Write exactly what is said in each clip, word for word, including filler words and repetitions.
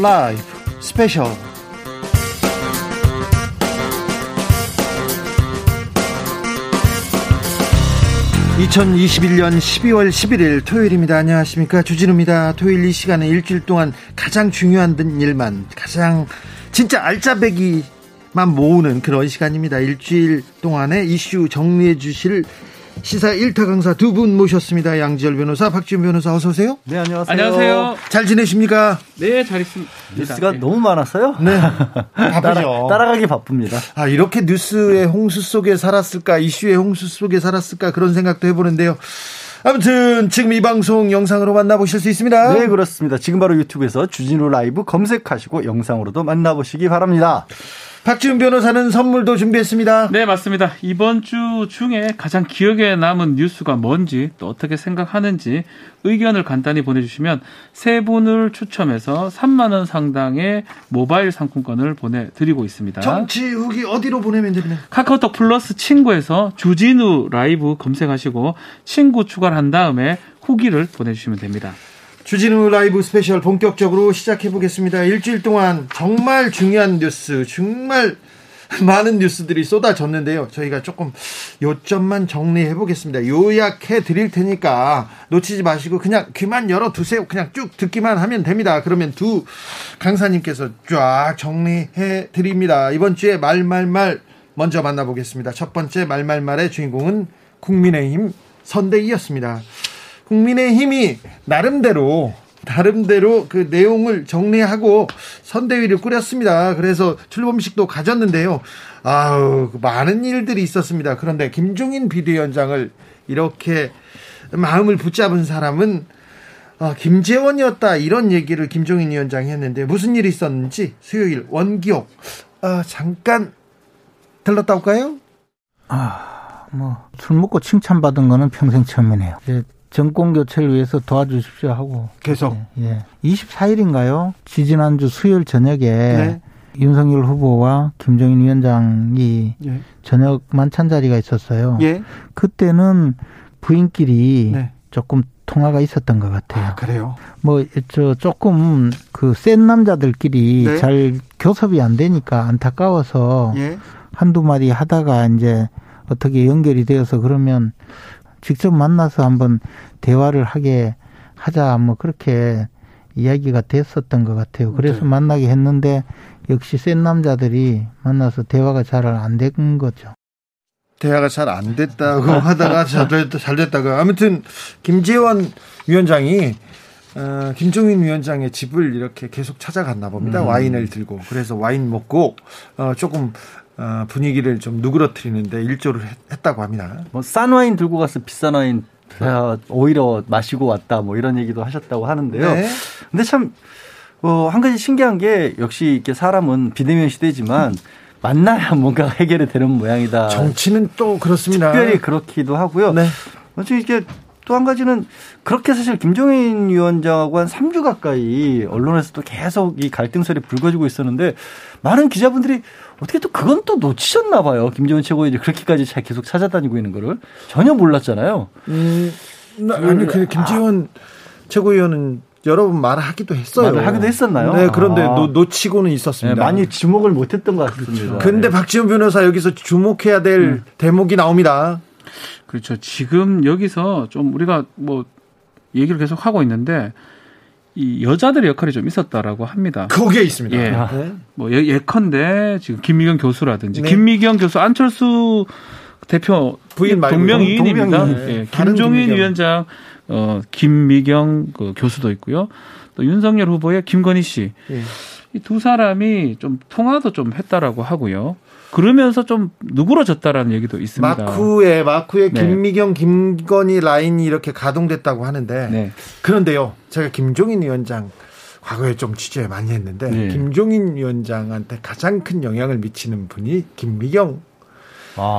라이브 스페셜. 이천이십일년 십이월 십일일 토요일입니다. 안녕하십니까, 주진우입니다. 토요일 이 시간에 일주일 동안 가장 중요한 일만, 가장 진짜 알짜배기만 모으는 그런 시간입니다. 일주일 동안의 이슈 정리해 주실 시사 일 타 강사 두 분 모셨습니다. 양지열 변호사, 박지훈 변호사, 어서 오세요. 네, 안녕하세요. 안녕하세요. 잘 지내십니까? 네, 잘 있습니다. 뉴스가 네. 너무 많았어요. 네, 바쁘죠. 따라, 따라가기 바쁩니다. 아, 이렇게 뉴스의 홍수 속에 살았을까, 이슈의 홍수 속에 살았을까, 그런 생각도 해보는데요. 아무튼 지금 이 방송 영상으로 만나보실 수 있습니다. 네, 그렇습니다. 지금 바로 유튜브에서 주진우 라이브 검색하시고 영상으로도 만나보시기 바랍니다. 박지훈 변호사는 선물도 준비했습니다. 네, 맞습니다. 이번 주 중에 가장 기억에 남은 뉴스가 뭔지, 또 어떻게 생각하는지 의견을 간단히 보내주시면 세 분을 추첨해서 삼만 원 상당의 모바일 상품권을 보내드리고 있습니다. 정치 후기 어디로 보내면 되나요? 카카오톡 플러스 친구에서 주진우 라이브 검색하시고 친구 추가를 한 다음에 후기를 보내주시면 됩니다. 주진우 라이브 스페셜 본격적으로 시작해보겠습니다. 일주일 동안 정말 중요한 뉴스, 정말 많은 뉴스들이 쏟아졌는데요. 저희가 조금 요점만 정리해보겠습니다. 요약해드릴 테니까 놓치지 마시고 그냥 귀만 열어두세요. 그냥 쭉 듣기만 하면 됩니다. 그러면 두 강사님께서 쫙 정리해드립니다. 이번 주에 말말말 먼저 만나보겠습니다. 첫 번째 말말말의 주인공은 국민의힘 선대위였습니다. 국민의힘이 나름대로 나름대로 그 내용을 정리하고 선대위를 꾸렸습니다. 그래서 출범식도 가졌는데요. 아우, 많은 일들이 있었습니다. 그런데 김종인 비대위원장을 이렇게 마음을 붙잡은 사람은 아, 김재원이었다, 이런 얘기를 김종인 위원장이 했는데 무슨 일이 있었는지 수요일 원기옥 아, 잠깐 들렀다 올까요? 아, 뭐 술 먹고 칭찬받은 거는 평생 처음이네요. 예. 정권 교체를 위해서 도와주십시오 하고 계속 예, 예. 이십사일인가요? 지지난주 수요일 저녁에 네. 윤석열 후보와 김종인 위원장이 예. 저녁 만찬 자리가 있었어요. 예. 그때는 부인끼리 네. 조금 통화가 있었던 것 같아요. 아, 그래요? 뭐 저 조금 그 센 남자들끼리 네. 잘 교섭이 안 되니까 안타까워서 예. 한두 마디 하다가 이제 어떻게 연결이 되어서 그러면 직접 만나서 한번 대화를 하게 하자, 뭐 그렇게 이야기가 됐었던 것 같아요. 그래서 네. 만나게 했는데 역시 센 남자들이 만나서 대화가 잘 안 된 거죠. 대화가 잘 안 됐다고 하다가 잘, 됐다, 잘 됐다가 아무튼 김재원 위원장이 어, 김종인 위원장의 집을 이렇게 계속 찾아갔나 봅니다. 음. 와인을 들고. 그래서 와인 먹고 어, 조금 어, 분위기를 좀 누그러뜨리는데 일조를 했, 했다고 합니다. 뭐 싼 와인 들고 가서 비싼 와인 아, 오히려 마시고 왔다, 뭐 이런 얘기도 하셨다고 하는데요. 네. 근데 참 어, 한 가지 신기한 게 역시 이렇게 사람은 비대면 시대지만 만나야 뭔가 해결이 되는 모양이다. 정치는 또 그렇습니다. 특별히 그렇기도 하고요. 네. 어쨌든 이게 또 한 가지는 그렇게 사실 김종인 위원장하고 한 삼 주 가까이 언론에서도 계속 이 갈등설이 불거지고 있었는데 많은 기자분들이 어떻게 또 그건 또 놓치셨나 봐요. 김재원 최고위원이 그렇게까지 잘 계속 찾아다니고 있는 거를 전혀 몰랐잖아요. 음, 나, 아니, 근데 김재원 아. 최고위원은 여러 번 말하기도 했어요. 말을 하기도 했었나요? 네, 그런데 아. 노, 놓치고는 있었습니다. 네, 많이 주목을 못했던 것 같습니다. 그런데 그렇죠. 네. 박지훈 변호사 여기서 주목해야 될 음. 대목이 나옵니다. 그렇죠. 지금 여기서 좀 우리가 뭐 얘기를 계속 하고 있는데 이 여자들의 역할이 좀 있었다라고 합니다. 거기에 있습니다. 예. 아. 네. 뭐 예, 예컨대 지금 김미경 교수라든지 네. 김미경 교수, 안철수 대표 부인 동명이인입니다. 동명이인. 예. 김종인 김미경. 위원장, 어, 김미경 그 교수도 있고요. 또 윤석열 후보의 김건희 씨. 예. 이 두 사람이 좀 통화도 좀 했다라고 하고요. 그러면서 좀 누그러졌다라는 얘기도 있습니다. 마쿠에 마쿠에 네. 김미경 김건희 라인이 이렇게 가동됐다고 하는데 네. 그런데요, 제가 김종인 위원장 과거에 좀 취재 많이 했는데 네. 김종인 위원장한테 가장 큰 영향을 미치는 분이 김미경. 아.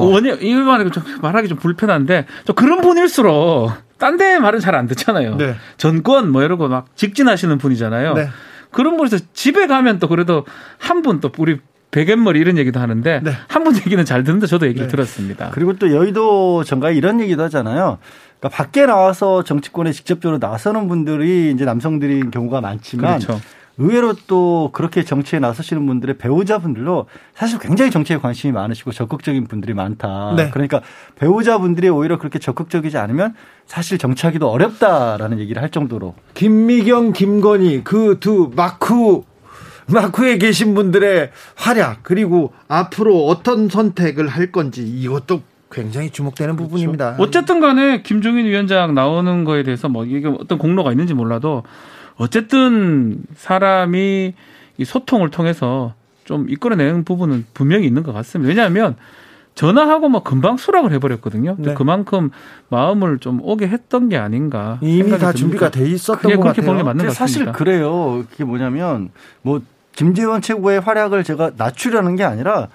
원인 이만 말하기 좀 불편한데 저 그런 분일수록 딴 데 말은 잘 안 듣잖아요. 네. 전권 뭐 이러고 막 직진하시는 분이잖아요. 네. 그런 분에서 집에 가면 또 그래도 한 분 또 우리 백앤머리 이런 얘기도 하는데 네. 한 분 얘기는 잘 듣는데 저도 얘기를 네. 들었습니다. 그리고 또 여의도 정가에 이런 얘기도 하잖아요. 그러니까 밖에 나와서 정치권에 직접적으로 나서는 분들이 이제 남성들인 경우가 많지만 그렇죠. 의외로 또 그렇게 정치에 나서시는 분들의 배우자분들로 사실 굉장히 정치에 관심이 많으시고 적극적인 분들이 많다. 네. 그러니까 배우자분들이 오히려 그렇게 적극적이지 않으면 사실 정치하기도 어렵다라는 얘기를 할 정도로. 김미경, 김건희 그 두 마크 마크에 계신 분들의 활약 그리고 앞으로 어떤 선택을 할 건지 이것도 굉장히 주목되는 그렇죠. 부분입니다. 어쨌든 간에 김종인 위원장 나오는 거에 대해서 뭐 이게 어떤 공로가 있는지 몰라도 어쨌든 사람이 이 소통을 통해서 좀 이끌어내는 부분은 분명히 있는 것 같습니다. 왜냐하면 전화하고 뭐 금방 수락을 해버렸거든요. 네. 그만큼 마음을 좀 오게 했던 게 아닌가. 이미 다 듭니까? 준비가 돼 있었던 것 같아요. 보는 게 맞는 것 사실 같습니다. 그래요. 그게 뭐냐면 뭐 김재원 최고의 활약을 제가 낮추려는 게 아니라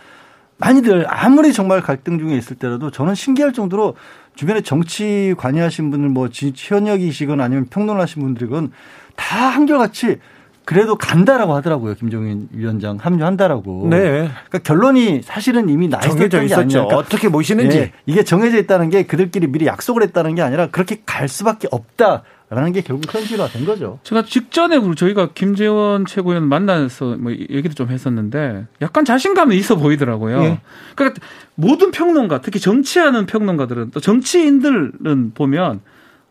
많이들 아무리 정말 갈등 중에 있을 때라도 저는 신기할 정도로 주변에 정치 관여하신 분들 뭐 현역이시건 아니면 평론하신 분들이건 다 한결같이 그래도 간다라고 하더라고요. 김종인 위원장 합류한다라고. 네. 그러니까 결론이 사실은 이미 나 있었던 게 아니라 그러니까 어떻게 모시는지. 네. 이게 정해져 있다는 게 그들끼리 미리 약속을 했다는 게 아니라 그렇게 갈 수밖에 없다라는 게 결국 현실화 된 거죠. 제가 직전에 저희가 김재원 최고위원 만나서 뭐 얘기를 좀 했었는데 약간 자신감이 있어 보이더라고요. 네. 그러니까 모든 평론가, 특히 정치하는 평론가들은 또 정치인들은 보면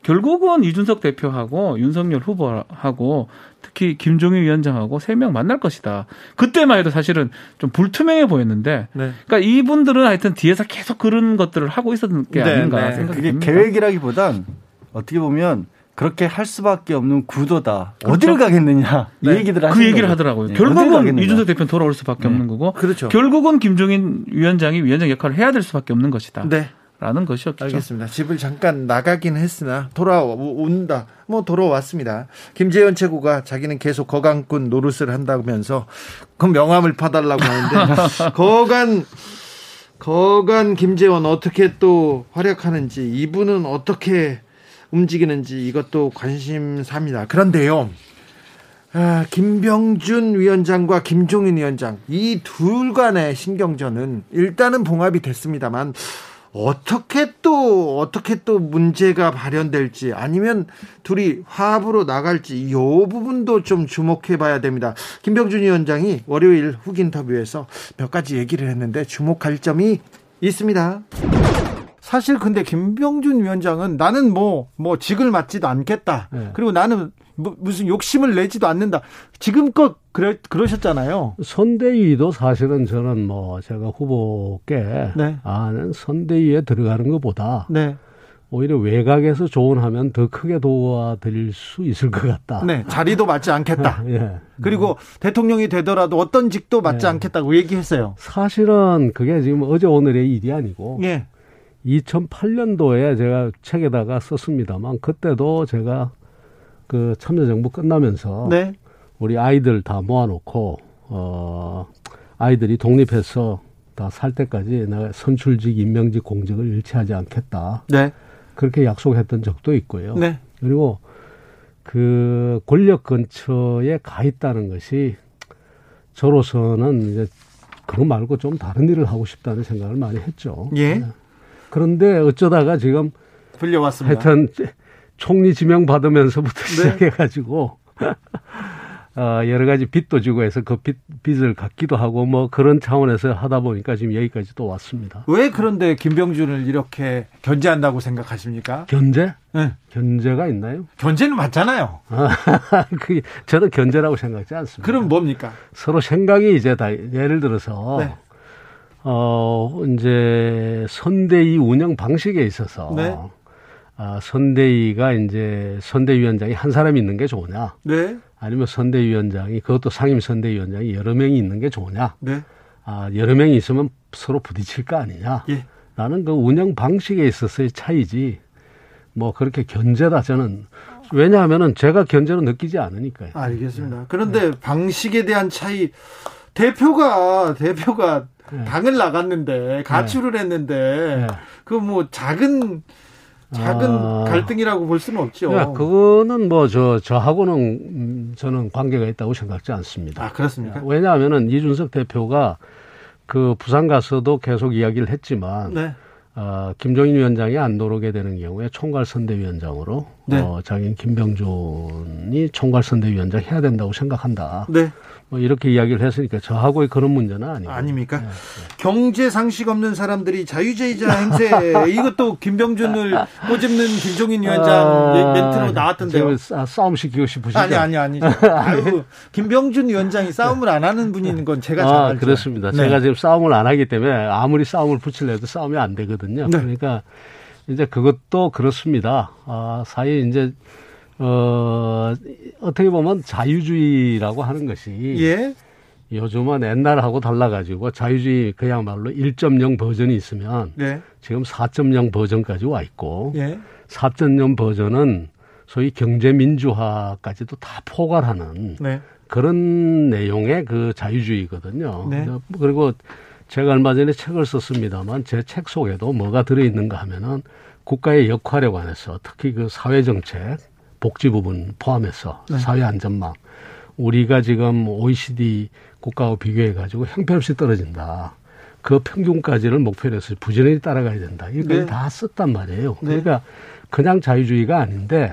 결국은 이준석 대표하고 윤석열 후보하고 특히 김종인 위원장하고 세 명 만날 것이다. 그때만 해도 사실은 좀 불투명해 보였는데, 네. 그러니까 이분들은 하여튼 뒤에서 계속 그런 것들을 하고 있었던 게 네, 아닌가 네. 생각이 듭니다. 그게 계획이라기보단 어떻게 보면 그렇게 할 수밖에 없는 구도다. 그렇죠? 어디를 가겠느냐 이 네. 얘기들 하시는 그 얘기를 거예요. 하더라고요. 네. 결국은 이준석 대표는 돌아올 수밖에 네. 없는 거고, 그렇죠. 결국은 김종인 위원장이 위원장 역할을 해야 될 수밖에 없는 것이다. 네. 라는 것이었죠. 알겠습니다. 집을 잠깐 나가긴 했으나 돌아온다. 뭐 돌아왔습니다. 김재현 최고가 자기는 계속 거강꾼 노릇을 한다면서 그 명함을 파달라고 하는데 거간 거간 김재원 어떻게 또 활약하는지 이분은 어떻게 움직이는지 이것도 관심사입니다. 그런데요. 아, 김병준 위원장과 김종인 위원장 이 둘 간의 신경전은 일단은 봉합이 됐습니다만 어떻게 또 어떻게 또 문제가 발현될지 아니면 둘이 화합으로 나갈지 이 부분도 좀 주목해봐야 됩니다. 김병준 위원장이 월요일 훅 인터뷰에서 몇 가지 얘기를 했는데 주목할 점이 있습니다. 사실 근데 김병준 위원장은 나는 뭐, 뭐 직을 맡지도 않겠다. 네. 그리고 나는 뭐, 무슨 욕심을 내지도 않는다. 지금껏 그러, 그러셨잖아요. 선대위도 사실은 저는 뭐 제가 후보께 네. 아는 선대위에 들어가는 것보다 네. 오히려 외곽에서 조언하면 더 크게 도와드릴 수 있을 것 같다. 네, 자리도 맞지 않겠다. 예. 그리고 네. 대통령이 되더라도 어떤 직도 맞지 예. 않겠다고 얘기했어요. 사실은 그게 지금 어제 오늘의 일이 아니고 예. 이천팔 년도에 제가 책에다가 썼습니다만 그때도 제가 그 참여정부 끝나면서 네. 우리 아이들 다 모아놓고 어 아이들이 독립해서 다 살 때까지 내가 선출직, 임명직, 공직을 일치하지 않겠다. 네. 그렇게 약속했던 적도 있고요. 네. 그리고 그 권력 근처에 가 있다는 것이 저로서는 이제 그거 말고 좀 다른 일을 하고 싶다는 생각을 많이 했죠. 예. 그런데 어쩌다가 지금 불려왔습니다. 하여튼 총리 지명 받으면서부터 네. 시작해가지고 어, 여러 가지 빚도 지고 해서 그 빚, 빚을 갚기도 하고 뭐 그런 차원에서 하다 보니까 지금 여기까지 또 왔습니다. 왜 그런데 김병준을 이렇게 견제한다고 생각하십니까? 견제? 네. 견제가 있나요? 견제는 맞잖아요. 그게 저는 견제라고 생각하지 않습니다. 그럼 뭡니까? 서로 생각이 이제 다 예를 들어서. 네. 어, 이제, 선대위 운영 방식에 있어서, 네. 아, 선대위가 이제, 선대위원장이 한 사람이 있는 게 좋으냐, 네. 아니면 선대위원장이, 그것도 상임선대위원장이 여러 명이 있는 게 좋으냐, 네. 아, 여러 명이 있으면 서로 부딪힐 거 아니냐, 예. 라는 그 운영 방식에 있어서의 차이지, 뭐, 그렇게 견제다, 저는. 왜냐하면은 제가 견제로 느끼지 않으니까요. 알겠습니다. 그런데 네. 방식에 대한 차이, 대표가, 대표가, 네. 당을 나갔는데 가출을 네. 했는데 네. 그 뭐 작은 작은 아... 갈등이라고 볼 수는 없죠. 네, 그거는 뭐 저 저하고는 저는 관계가 있다고 생각하지 않습니다. 아 그렇습니까? 왜냐하면은 이준석 대표가 그 부산 가서도 계속 이야기를 했지만 네. 아, 김종인 위원장이 안 돌아오게 되는 경우에 총괄선대위원장으로 네. 어, 자기는 김병준이 총괄선대위원장 해야 된다고 생각한다. 네. 뭐 이렇게 이야기를 했으니까 저하고의 그런 문제는 아니고요. 아닙니까? 네. 경제 상식 없는 사람들이 자유주의자 행세 이것도 김병준을 꼬집는 김종인 위원장 멘트로 나왔던데요. 싸움 시키고 싶으시죠? 아니 아니 아니죠. 아유, 김병준 위원장이 싸움을 안 하는 분인 건 제가 잘 알죠. 아, 그렇습니다. 네. 제가 지금 싸움을 안 하기 때문에 아무리 싸움을 붙이려 해도 싸움이 안 되거든요. 네. 그러니까 이제 그것도 그렇습니다. 아, 사회 이제 어, 어떻게 보면 자유주의라고 하는 것이 예? 요즘은 옛날하고 달라가지고 자유주의 그야말로 일 점 영 버전이 있으면 예? 지금 사 점 영 버전까지 와 있고 예? 사 점 영 버전은 소위 경제민주화까지도 다 포괄하는 네. 그런 내용의 그 자유주의거든요. 네. 그리고 제가 얼마 전에 책을 썼습니다만 제 책 속에도 뭐가 들어있는가 하면은 국가의 역할에 관해서 특히 그 사회정책 복지 부분 포함해서 네. 사회안전망. 우리가 지금 오이시디 국가와 비교해가지고 형편없이 떨어진다. 그 평균까지를 목표로 해서 부지런히 따라가야 된다. 이걸 네. 다 썼단 말이에요. 네. 그러니까 그냥 자유주의가 아닌데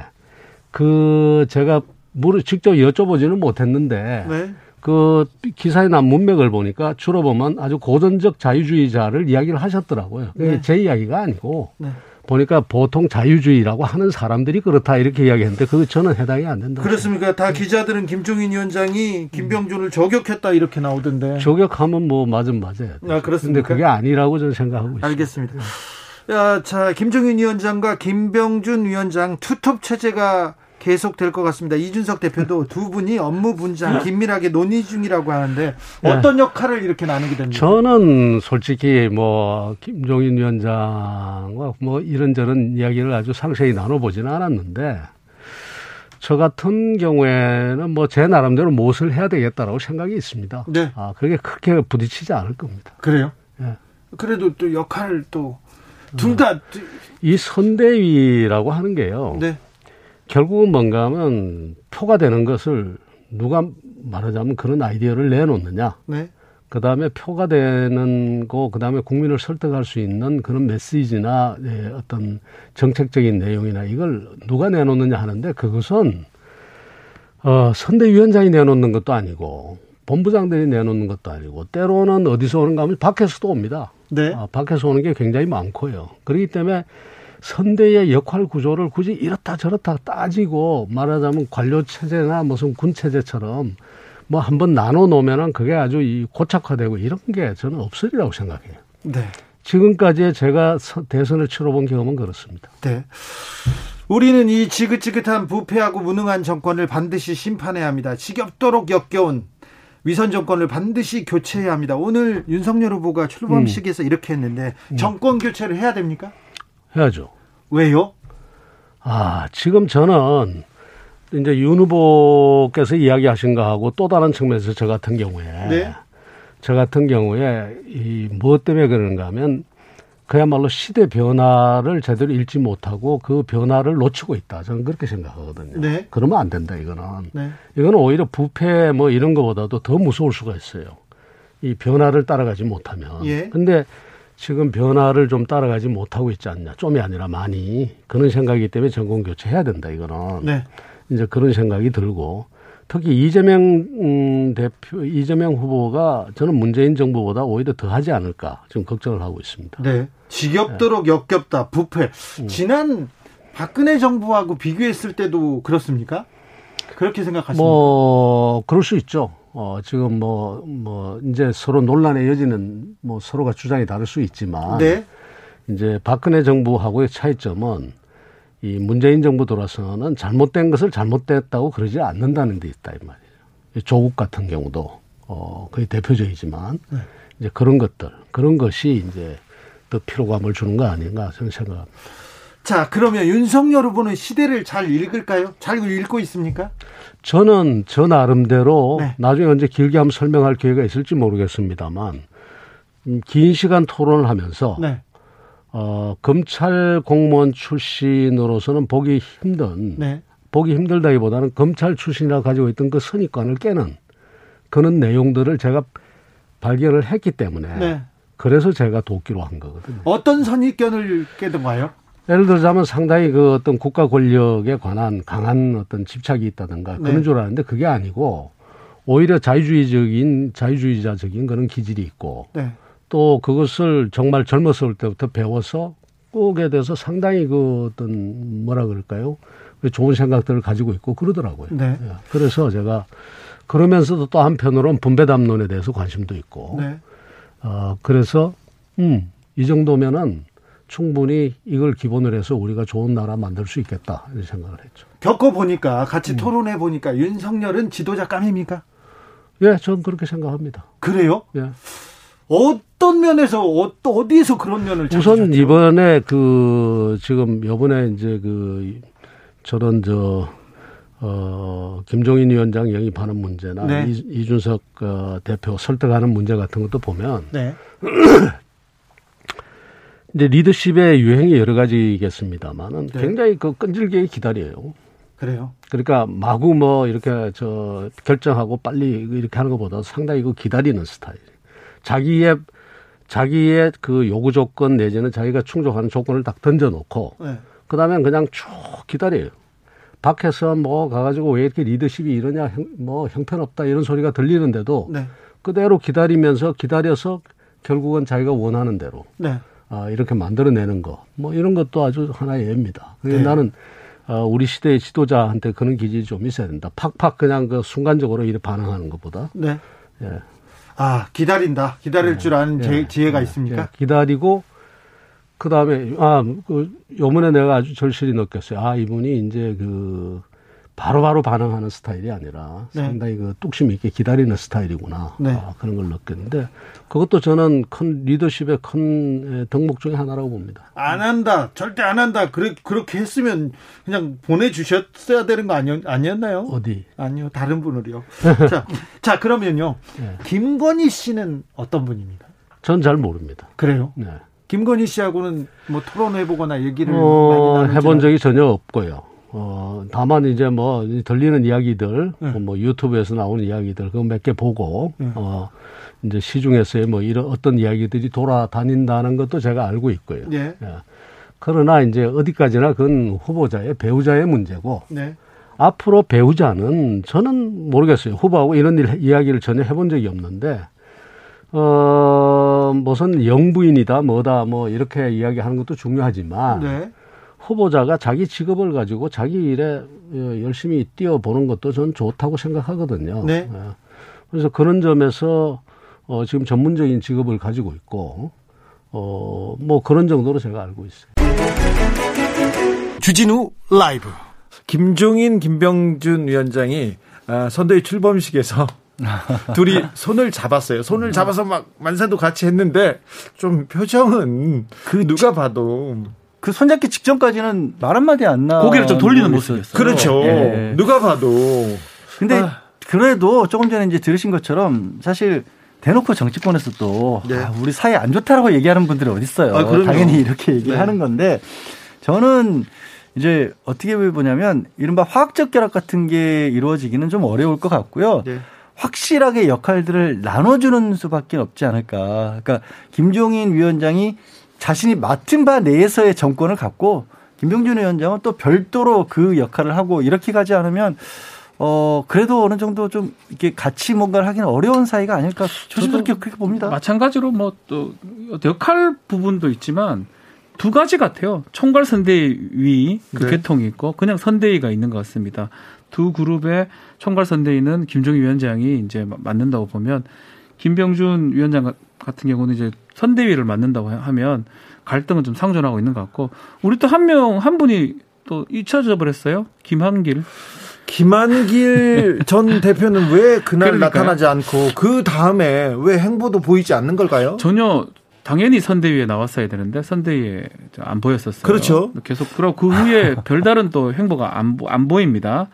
그 제가 물을 직접 여쭤보지는 못했는데 네. 그 기사에 난 문맥을 보니까 주로 보면 아주 고전적 자유주의자를 이야기를 하셨더라고요. 그게 네. 제 이야기가 아니고. 네. 보니까 보통 자유주의라고 하는 사람들이 그렇다 이렇게 이야기했는데 그거 저는 해당이 안 된다. 그렇습니까? 다 기자들은 김종인 위원장이 김병준을 저격했다 이렇게 나오던데. 저격하면 뭐 맞은 맞아요. 아, 그렇습니다. 근데 그게 아니라고 저는 생각하고 있습니다. 알겠습니다. 야, 자, 김종인 위원장과 김병준 위원장 투톱 체제가 계속될 것 같습니다. 이준석 대표도 두 분이 업무 분장 긴밀하게 논의 중이라고 하는데 어떤 네. 역할을 이렇게 나누게 됩니까? 저는 솔직히 뭐 김종인 위원장과 뭐 이런저런 이야기를 아주 상세히 나눠보지는 않았는데 저 같은 경우에는 뭐 제 나름대로 무엇을 해야 되겠다라고 생각이 있습니다. 네. 아, 그게 크게 부딪히지 않을 겁니다. 그래요? 네. 그래도 또 역할을 또 둘 다 이 선대위라고 하는 게요. 네. 결국은 뭔가 하면 표가 되는 것을 누가 말하자면 그런 아이디어를 내놓느냐. 네. 그 다음에 표가 되는 거, 그 다음에 국민을 설득할 수 있는 그런 메시지나 어떤 정책적인 내용이나 이걸 누가 내놓느냐 하는데 그것은 어, 선대위원장이 내놓는 것도 아니고 본부장들이 내놓는 것도 아니고 때로는 어디서 오는가 하면 밖에서도 옵니다. 네. 아, 밖에서 오는 게 굉장히 많고요. 그렇기 때문에 선대의 역할 구조를 굳이 이렇다 저렇다 따지고 말하자면 관료체제나 무슨 군체제처럼 뭐 한번 나눠 놓으면 그게 아주 고착화되고 이런 게 저는 없으리라고 생각해요. 네. 지금까지 제가 대선을 치러본 경험은 그렇습니다. 네. 우리는 이 지긋지긋한 부패하고 무능한 정권을 반드시 심판해야 합니다. 지겹도록 역겨운 위선 정권을 반드시 교체해야 합니다. 오늘 윤석열 후보가 출범식에서 음. 이렇게 했는데 정권 교체를 해야 됩니까? 해야죠. 왜요? 아, 지금 저는 이제 윤 후보께서 이야기하신 거하고 또 다른 측면에서 저 같은 경우에, 네? 저 같은 경우에 이 무엇 때문에 그런가 하면 그야말로 시대 변화를 제대로 읽지 못하고 그 변화를 놓치고 있다. 저는 그렇게 생각하거든요. 네? 그러면 안 된다. 이거는 네. 이거는 오히려 부패 뭐 이런 것보다도 더 무서울 수가 있어요. 이 변화를 따라가지 못하면. 예. 근데 지금 변화를 좀 따라가지 못하고 있지 않냐. 좀이 아니라 많이. 그런 생각이기 때문에 정권 교체해야 된다, 이거는. 네. 이제 그런 생각이 들고. 특히 이재명 대표, 이재명 후보가 저는 문재인 정부보다 오히려 더 하지 않을까. 지금 걱정을 하고 있습니다. 네. 지겹도록 네. 역겹다, 부패. 음. 지난 박근혜 정부하고 비교했을 때도 그렇습니까? 그렇게 생각하십니까? 뭐, 그럴 수 있죠. 어, 지금 뭐, 뭐, 이제 서로 논란의 여지는 뭐 서로가 주장이 다를 수 있지만. 네. 이제 박근혜 정부하고의 차이점은 이 문재인 정부 들어서는 잘못된 것을 잘못됐다고 그러지 않는다는 데 있다, 이 말이에요. 조국 같은 경우도, 어, 거의 대표적이지만. 네. 이제 그런 것들, 그런 것이 이제 더 피로감을 주는 거 아닌가 저는 생각합니다. 자, 그러면 윤석열 후보는 시대를 잘 읽을까요? 잘 읽고 있습니까? 저는 저 나름대로 네. 나중에 언제 길게 한번 설명할 기회가 있을지 모르겠습니다만 긴 시간 토론을 하면서 네. 어, 검찰 공무원 출신으로서는 보기 힘든 네. 보기 힘들다기보다는 검찰 출신이라 가지고 있던 그 선입관을 깨는 그런 내용들을 제가 발견을 했기 때문에 네. 그래서 제가 돕기로 한 거거든요. 어떤 선입견을 깨던가요? 예를 들자면 상당히 그 어떤 국가 권력에 관한 강한 어떤 집착이 있다든가 그런 네. 줄 알았는데 그게 아니고 오히려 자유주의적인, 자유주의자적인 그런 기질이 있고 네. 또 그것을 정말 젊었을 때부터 배워서 꼭에 대해서 상당히 그 어떤 뭐라 그럴까요? 좋은 생각들을 가지고 있고 그러더라고요. 네. 그래서 제가 그러면서도 또 한편으로는 분배담론에 대해서 관심도 있고 네. 어, 그래서 음, 이 정도면은 충분히 이걸 기본으로 해서 우리가 좋은 나라 만들 수 있겠다 이런 생각을 했죠. 겪어보니까 같이 음. 토론해 보니까 윤석열은 지도자 깜입니까? 예, 저는 그렇게 생각합니다. 그래요? 예. 어떤 면에서 어디에서 그런 면을 찾으셨죠? 우선 이번에 그 지금 이번에 이제 그 저런 저 어, 김종인 위원장 영입하는 문제나 네. 이, 이준석 어, 대표 설득하는 문제 같은 것도 보면 네. 이제 리더십의 유행이 여러 가지겠습니다만은 네. 굉장히 그 끈질기게 기다려요. 그래요. 그러니까 마구 뭐 이렇게 저 결정하고 빨리 이렇게 하는 것보다 상당히 그 기다리는 스타일. 자기의 자기의 그 요구 조건 내지는 자기가 충족하는 조건을 딱 던져놓고 네. 그 다음에 그냥 쭉 기다려요. 밖에서 뭐 가가지고 왜 이렇게 리더십이 이러냐 형, 뭐 형편없다 이런 소리가 들리는데도 네. 그대로 기다리면서 기다려서 결국은 자기가 원하는 대로 네. 아, 이렇게 만들어내는 거 뭐 이런 것도 아주 하나의 예입니다. 그래서 네. 나는 어, 우리 시대의 지도자한테 그런 기질이 좀 있어야 된다. 팍팍 그냥 그 순간적으로 이렇게 반응하는 것보다 네. 예. 아 기다린다. 기다릴 네. 줄 아는 네. 지혜가 네. 있습니까? 네. 기다리고 그다음에 아, 그 요번에 내가 아주 절실히 느꼈어요. 아 이분이 이제 그 바로바로 반응하는 스타일이 아니라 네. 상당히 그 뚝심 있게 기다리는 스타일이구나. 네. 아, 그런 걸 느꼈는데 그것도 저는 큰 리더십의 큰 덕목 중에 하나라고 봅니다. 안 한다. 절대 안 한다. 그래, 그렇게 했으면 그냥 보내주셨어야 되는 거 아니, 아니었나요? 어디? 아니요. 다른 분을요. 자, 자 그러면요. 네. 김건희 씨는 어떤 분입니까? 전 잘 모릅니다. 그래요? 네. 김건희 씨하고는 뭐 토론해보거나 얘기를 어, 많이 해본 적이 전혀 없고요. 어, 다만 이제 뭐 들리는 이야기들, 네. 뭐 유튜브에서 나오는 이야기들 그거 몇 개 보고, 네. 어, 이제 시중에서의 뭐 이런 어떤 이야기들이 돌아다닌다는 것도 제가 알고 있고요. 네. 예. 그러나 이제 어디까지나 그건 후보자의 배우자의 문제고, 네. 앞으로 배우자는 저는 모르겠어요. 후보하고 이런 일, 이야기를 전혀 해본 적이 없는데. 어, 무슨 영부인이다, 뭐다, 뭐, 이렇게 이야기하는 것도 중요하지만, 네. 후보자가 자기 직업을 가지고 자기 일에 열심히 뛰어보는 것도 저는 좋다고 생각하거든요. 네. 그래서 그런 점에서, 어, 지금 전문적인 직업을 가지고 있고, 어, 뭐 그런 정도로 제가 알고 있어요. 주진우 라이브. 김종인, 김병준 위원장이 아, 선대위 출범식에서 둘이 손을 잡았어요. 손을 잡아서 막 만세도 같이 했는데 좀 표정은 그 누가 봐도 그 손잡기 직전까지는 말 한마디 안 나. 고개를 좀 돌리는 모습이었어요. 그렇죠. 예. 누가 봐도. 근데 아. 그래도 조금 전에 이제 들으신 것처럼 사실 대놓고 정치권에서 또 네. 아, 우리 사이 안 좋다라고 얘기하는 분들이 어디 있어요. 아, 당연히 이렇게 얘기하는 네. 건데 저는. 이제 어떻게 보냐면 이른바 화학적 결합 같은 게 이루어지기는 좀 어려울 것 같고요. 네. 확실하게 역할들을 나눠주는 수밖에 없지 않을까. 그러니까 김종인 위원장이 자신이 맡은 바 내에서의 정권을 갖고 김병준 위원장은 또 별도로 그 역할을 하고 이렇게 가지 않으면 어 그래도 어느 정도 좀 이렇게 같이 뭔가를 하기는 어려운 사이가 아닐까. 저도 그렇게 봅니다. 마찬가지로 뭐 또 역할 부분도 있지만. 두 가지 같아요. 총괄 선대위 그 네. 계통이 있고 그냥 선대위가 있는 것 같습니다. 두 그룹의 총괄 선대위는 김종인 위원장이 이제 맡는다고 보면 김병준 위원장 같은 경우는 이제 선대위를 맡는다고 하면 갈등은 좀 상존하고 있는 것 같고 우리 또 한 명, 한 분이 또 잊혀져 버렸어요. 김한길. 김한길 전 대표는 왜 그날 그러니까요. 나타나지 않고 그 다음에 왜 행보도 보이지 않는 걸까요? 전혀. 당연히 선대위에 나왔어야 되는데 선대위에 안 보였었어요. 그렇죠. 계속 그러고 그 후에 별다른 또 행보가 안, 안 보입니다.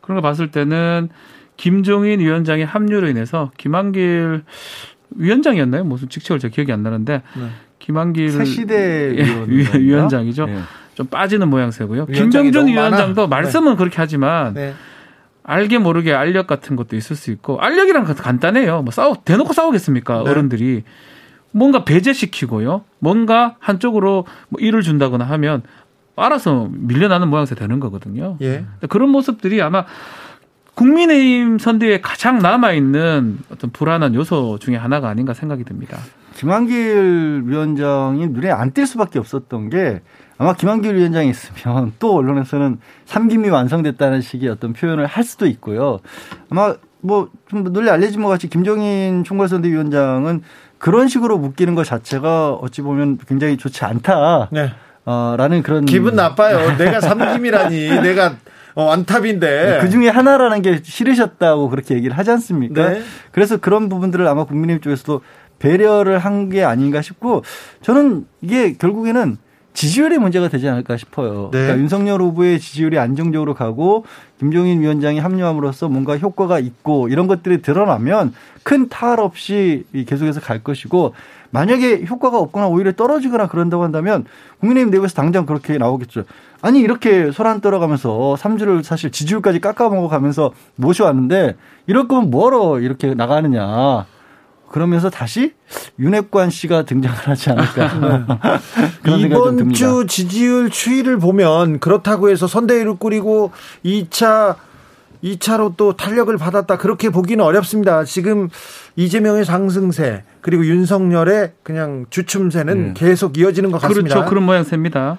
그런 거 봤을 때는 김종인 위원장의 합류로 인해서 김한길 위원장이었나요? 무슨 직책을 제가 기억이 안 나는데 네. 김한길 새시대 위원장이죠. 위원장이죠. 네. 좀 빠지는 모양새고요. 김병준 위원장도 많아. 말씀은 네. 그렇게 하지만 네. 알게 모르게 알력 같은 것도 있을 수 있고 알력이랑 간단해요. 뭐 싸우 대놓고 싸우겠습니까? 네. 어른들이. 뭔가 배제시키고요. 뭔가 한쪽으로 뭐 일을 준다거나 하면 알아서 밀려나는 모양새 되는 거거든요. 예. 그런 모습들이 아마 국민의힘 선대에 가장 남아있는 어떤 불안한 요소 중에 하나가 아닌가 생각이 듭니다. 김한길 위원장이 눈에 안 띌 수밖에 없었던 게 아마 김한길 위원장이 있으면 또 언론에서는 삼김이 완성됐다는 식의 어떤 표현을 할 수도 있고요. 아마 뭐 좀 널리 알려진 것 같이 김종인 총괄선대위원장은 그런 식으로 묶이는 것 자체가 어찌 보면 굉장히 좋지 않다. 네. 어, 라는 그런. 기분 나빠요. 내가 삼김이라니. 내가 어, 안탑인데. 그 중에 하나라는 게 싫으셨다고 그렇게 얘기를 하지 않습니까? 네. 그래서 그런 부분들을 아마 국민의힘 쪽에서도 배려를 한 게 아닌가 싶고, 저는 이게 결국에는 지지율의 문제가 되지 않을까 싶어요. 네. 그러니까 윤석열 후보의 지지율이 안정적으로 가고 김종인 위원장이 합류함으로써 뭔가 효과가 있고 이런 것들이 드러나면 큰 탈 없이 계속해서 갈 것이고, 만약에 효과가 없거나 오히려 떨어지거나 그런다고 한다면 국민의힘 내부에서 당장 그렇게 나오겠죠. 아니 이렇게 소란 떨어가면서 삼 주를 사실 지지율까지 깎아먹어가면서 모셔왔는데 이럴 거면 뭐로 이렇게 나가느냐. 그러면서 다시 윤핵관 씨가 등장을 하지 않을까. 그런 이번 주 지지율 추이를 보면 그렇다고 해서 선대위를 꾸리고 이 차, 이 차로 또 탄력을 받았다 그렇게 보기는 어렵습니다. 지금 이재명의 상승세 그리고 윤석열의 그냥 주춤세는 음. 계속 이어지는 것 같습니다. 그렇죠. 그런 모양새입니다.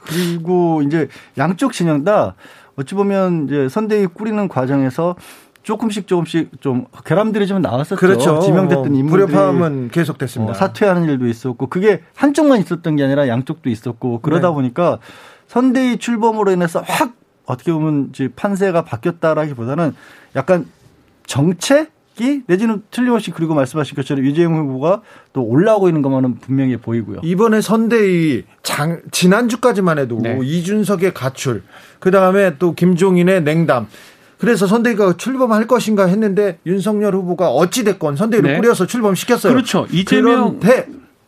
그리고 이제 양쪽 진영 다 어찌 보면 이제 선대위 꾸리는 과정에서 조금씩 조금씩 좀 결함들이 좀 나왔었죠. 그렇죠. 지명됐던 인물들이. 불협화음은 계속됐습니다. 어, 사퇴하는 일도 있었고 그게 한쪽만 있었던 게 아니라 양쪽도 있었고 그러다 네. 보니까 선대위 출범으로 인해서 확 어떻게 보면 이제 판세가 바뀌었다라기보다는 약간 정책이 내지는 틀림없이 그리고 말씀하신 것처럼 이재명 후보가 또 올라오고 있는 것만은 분명히 보이고요. 이번에 선대위 장, 지난주까지만 해도 네. 이준석의 가출 그다음에 또 김종인의 냉담 그래서 선대위가 출범할 것인가 했는데 윤석열 후보가 어찌됐건 선대위를 네. 꾸려서 출범시켰어요. 그렇죠. 이재명,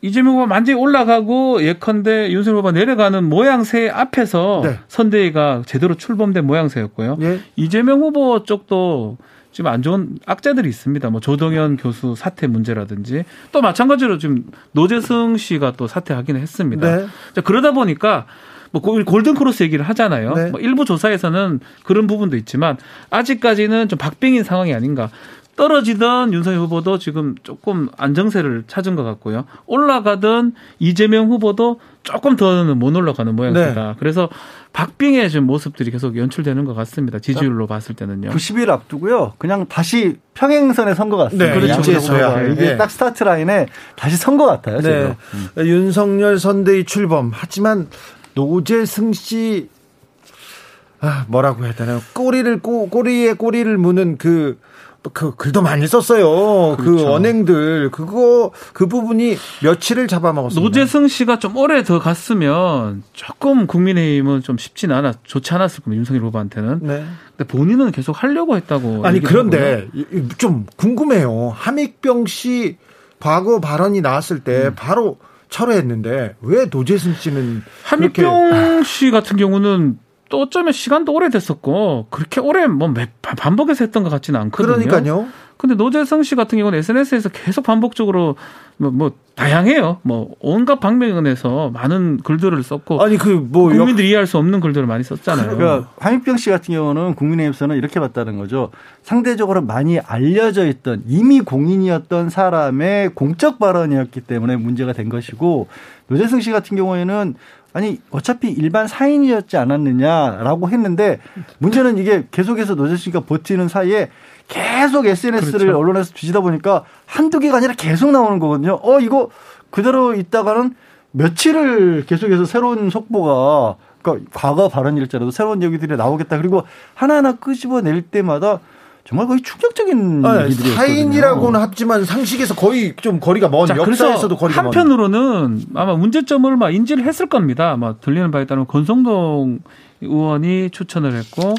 이재명 후보가 완전히 올라가고 예컨대 윤석열 후보가 내려가는 모양새 앞에서 네. 선대위가 제대로 출범된 모양새였고요. 네. 이재명 후보 쪽도 지금 안 좋은 악재들이 있습니다. 뭐 조동현 교수 사퇴 문제라든지 또 마찬가지로 지금 노재승 씨가 또 사퇴하기는 했습니다. 네. 자, 그러다 보니까 뭐 골든크로스 얘기를 하잖아요. 네. 뭐 일부 조사에서는 그런 부분도 있지만 아직까지는 좀 박빙인 상황이 아닌가. 떨어지던 윤석열 후보도 지금 조금 안정세를 찾은 것 같고요. 올라가던 이재명 후보도 조금 더는 못 올라가는 모양이다. 네. 그래서 박빙의 지금 모습들이 계속 연출되는 것 같습니다. 지지율로 봤을 때는요. 구십 일 앞두고요. 그냥 다시 평행선에 선 것 같습니다. 네. 그렇죠. 이게 네. 딱 스타트 라인에 다시 선 것 같아요. 네. 음. 윤석열 선대위 출범. 하지만 노재승 씨, 아, 뭐라고 해야 되나요? 꼬리를, 꼬, 꼬리에 꼬리를 무는 그, 그, 글도 많이 썼어요. 그렇죠. 그 언행들. 그거, 그 부분이 며칠을 잡아먹었습니다. 노재승 씨가 좀 오래 더 갔으면 조금 국민의힘은 좀 쉽진 않아, 좋지 않았을 겁니다. 윤석열 후보한테는. 네. 근데 본인은 계속 하려고 했다고. 아니, 그런데 하고요. 좀 궁금해요. 함익병 씨 과거 발언이 나왔을 때 음. 바로 철회했는데 왜 노재승 씨는 함익병 씨 같은 경우는 또 어쩌면 시간도 오래됐었고 그렇게 오래 뭐 반복해서 했던 것 같지는 않거든요. 그러니까요. 근데 노재승 씨 같은 경우는 에스엔에스에서 계속 반복적으로 뭐, 뭐 다양해요. 뭐 온갖 방면에서 많은 글들을 썼고 아니 그 뭐 국민들이 역... 이해할 수 없는 글들을 많이 썼잖아요. 그러니까 함익병 씨 같은 경우는 국민의힘에서는 이렇게 봤다는 거죠. 상대적으로 많이 알려져 있던 이미 공인이었던 사람의 공적 발언이었기 때문에 문제가 된 것이고 노재승 씨 같은 경우에는 아니 어차피 일반 사인이었지 않았느냐라고 했는데 문제는 이게 계속해서 노재승 씨가 버티는 사이에 계속 에스엔에스를 그렇죠. 언론에서 뒤지다 보니까 한두 개가 아니라 계속 나오는 거거든요. 어 이거 그대로 있다가는 며칠을 계속해서 새로운 속보가 그러니까 과거 발언일지라도 새로운 얘기들이 나오겠다. 그리고 하나하나 끄집어낼 때마다 정말 거의 충격적인 얘기들이었거든요. 사인이라고는 하지만 상식에서 거의 좀 거리가 먼 자, 역사에서도 거리가 먼. 한편으로는 아마 문제점을 막 인지를 했을 겁니다. 아마 들리는 바에 따르면 권성동 의원이 추천을 했고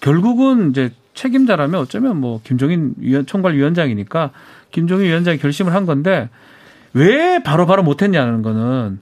결국은 이제 책임자라면 어쩌면 뭐 김종인 위원, 총괄위원장이니까 김종인 위원장이 결심을 한 건데 왜 바로바로 바로 못했냐는 거는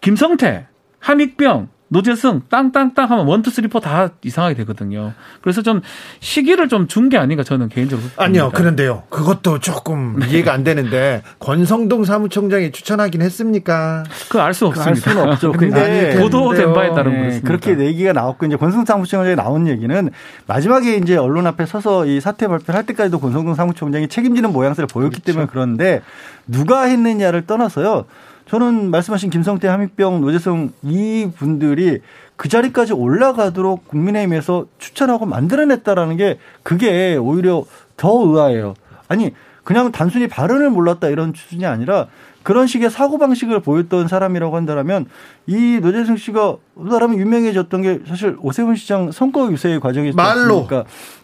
김성태, 함익병 노재승 땅땅땅 하면 원, 투, 쓰리, 포 다 이상하게 되거든요. 그래서 좀 시기를 좀 준 게 아닌가 저는 개인적으로. 아니요. 그런데요. 그것도 조금 네. 이해가 안 되는데 권성동 사무총장이 추천하긴 했습니까? 그거 알 수 없습니다. 알 수는 없죠. 근데 보도된 바에 따른 네. 그렇습니다. 그렇게 얘기가 나왔고 이제 권성동 사무총장이 나온 얘기는 마지막에 이제 언론 앞에 서서 이 사퇴 발표를 할 때까지도 권성동 사무총장이 책임지는 모양새를 보였기 그렇죠. 때문에 그런데 누가 했느냐를 떠나서요. 저는 말씀하신 김성태, 함익병, 노재승 이 분들이 그 자리까지 올라가도록 국민의힘에서 추천하고 만들어냈다라는 게 그게 오히려 더 의아해요. 아니 그냥 단순히 발언을 몰랐다 이런 수준이 아니라 그런 식의 사고방식을 보였던 사람이라고 한다면 이 노재승 씨가 그다음에 유명해졌던 게 사실 오세훈 시장 선거 유세의 과정이었으니까 말로.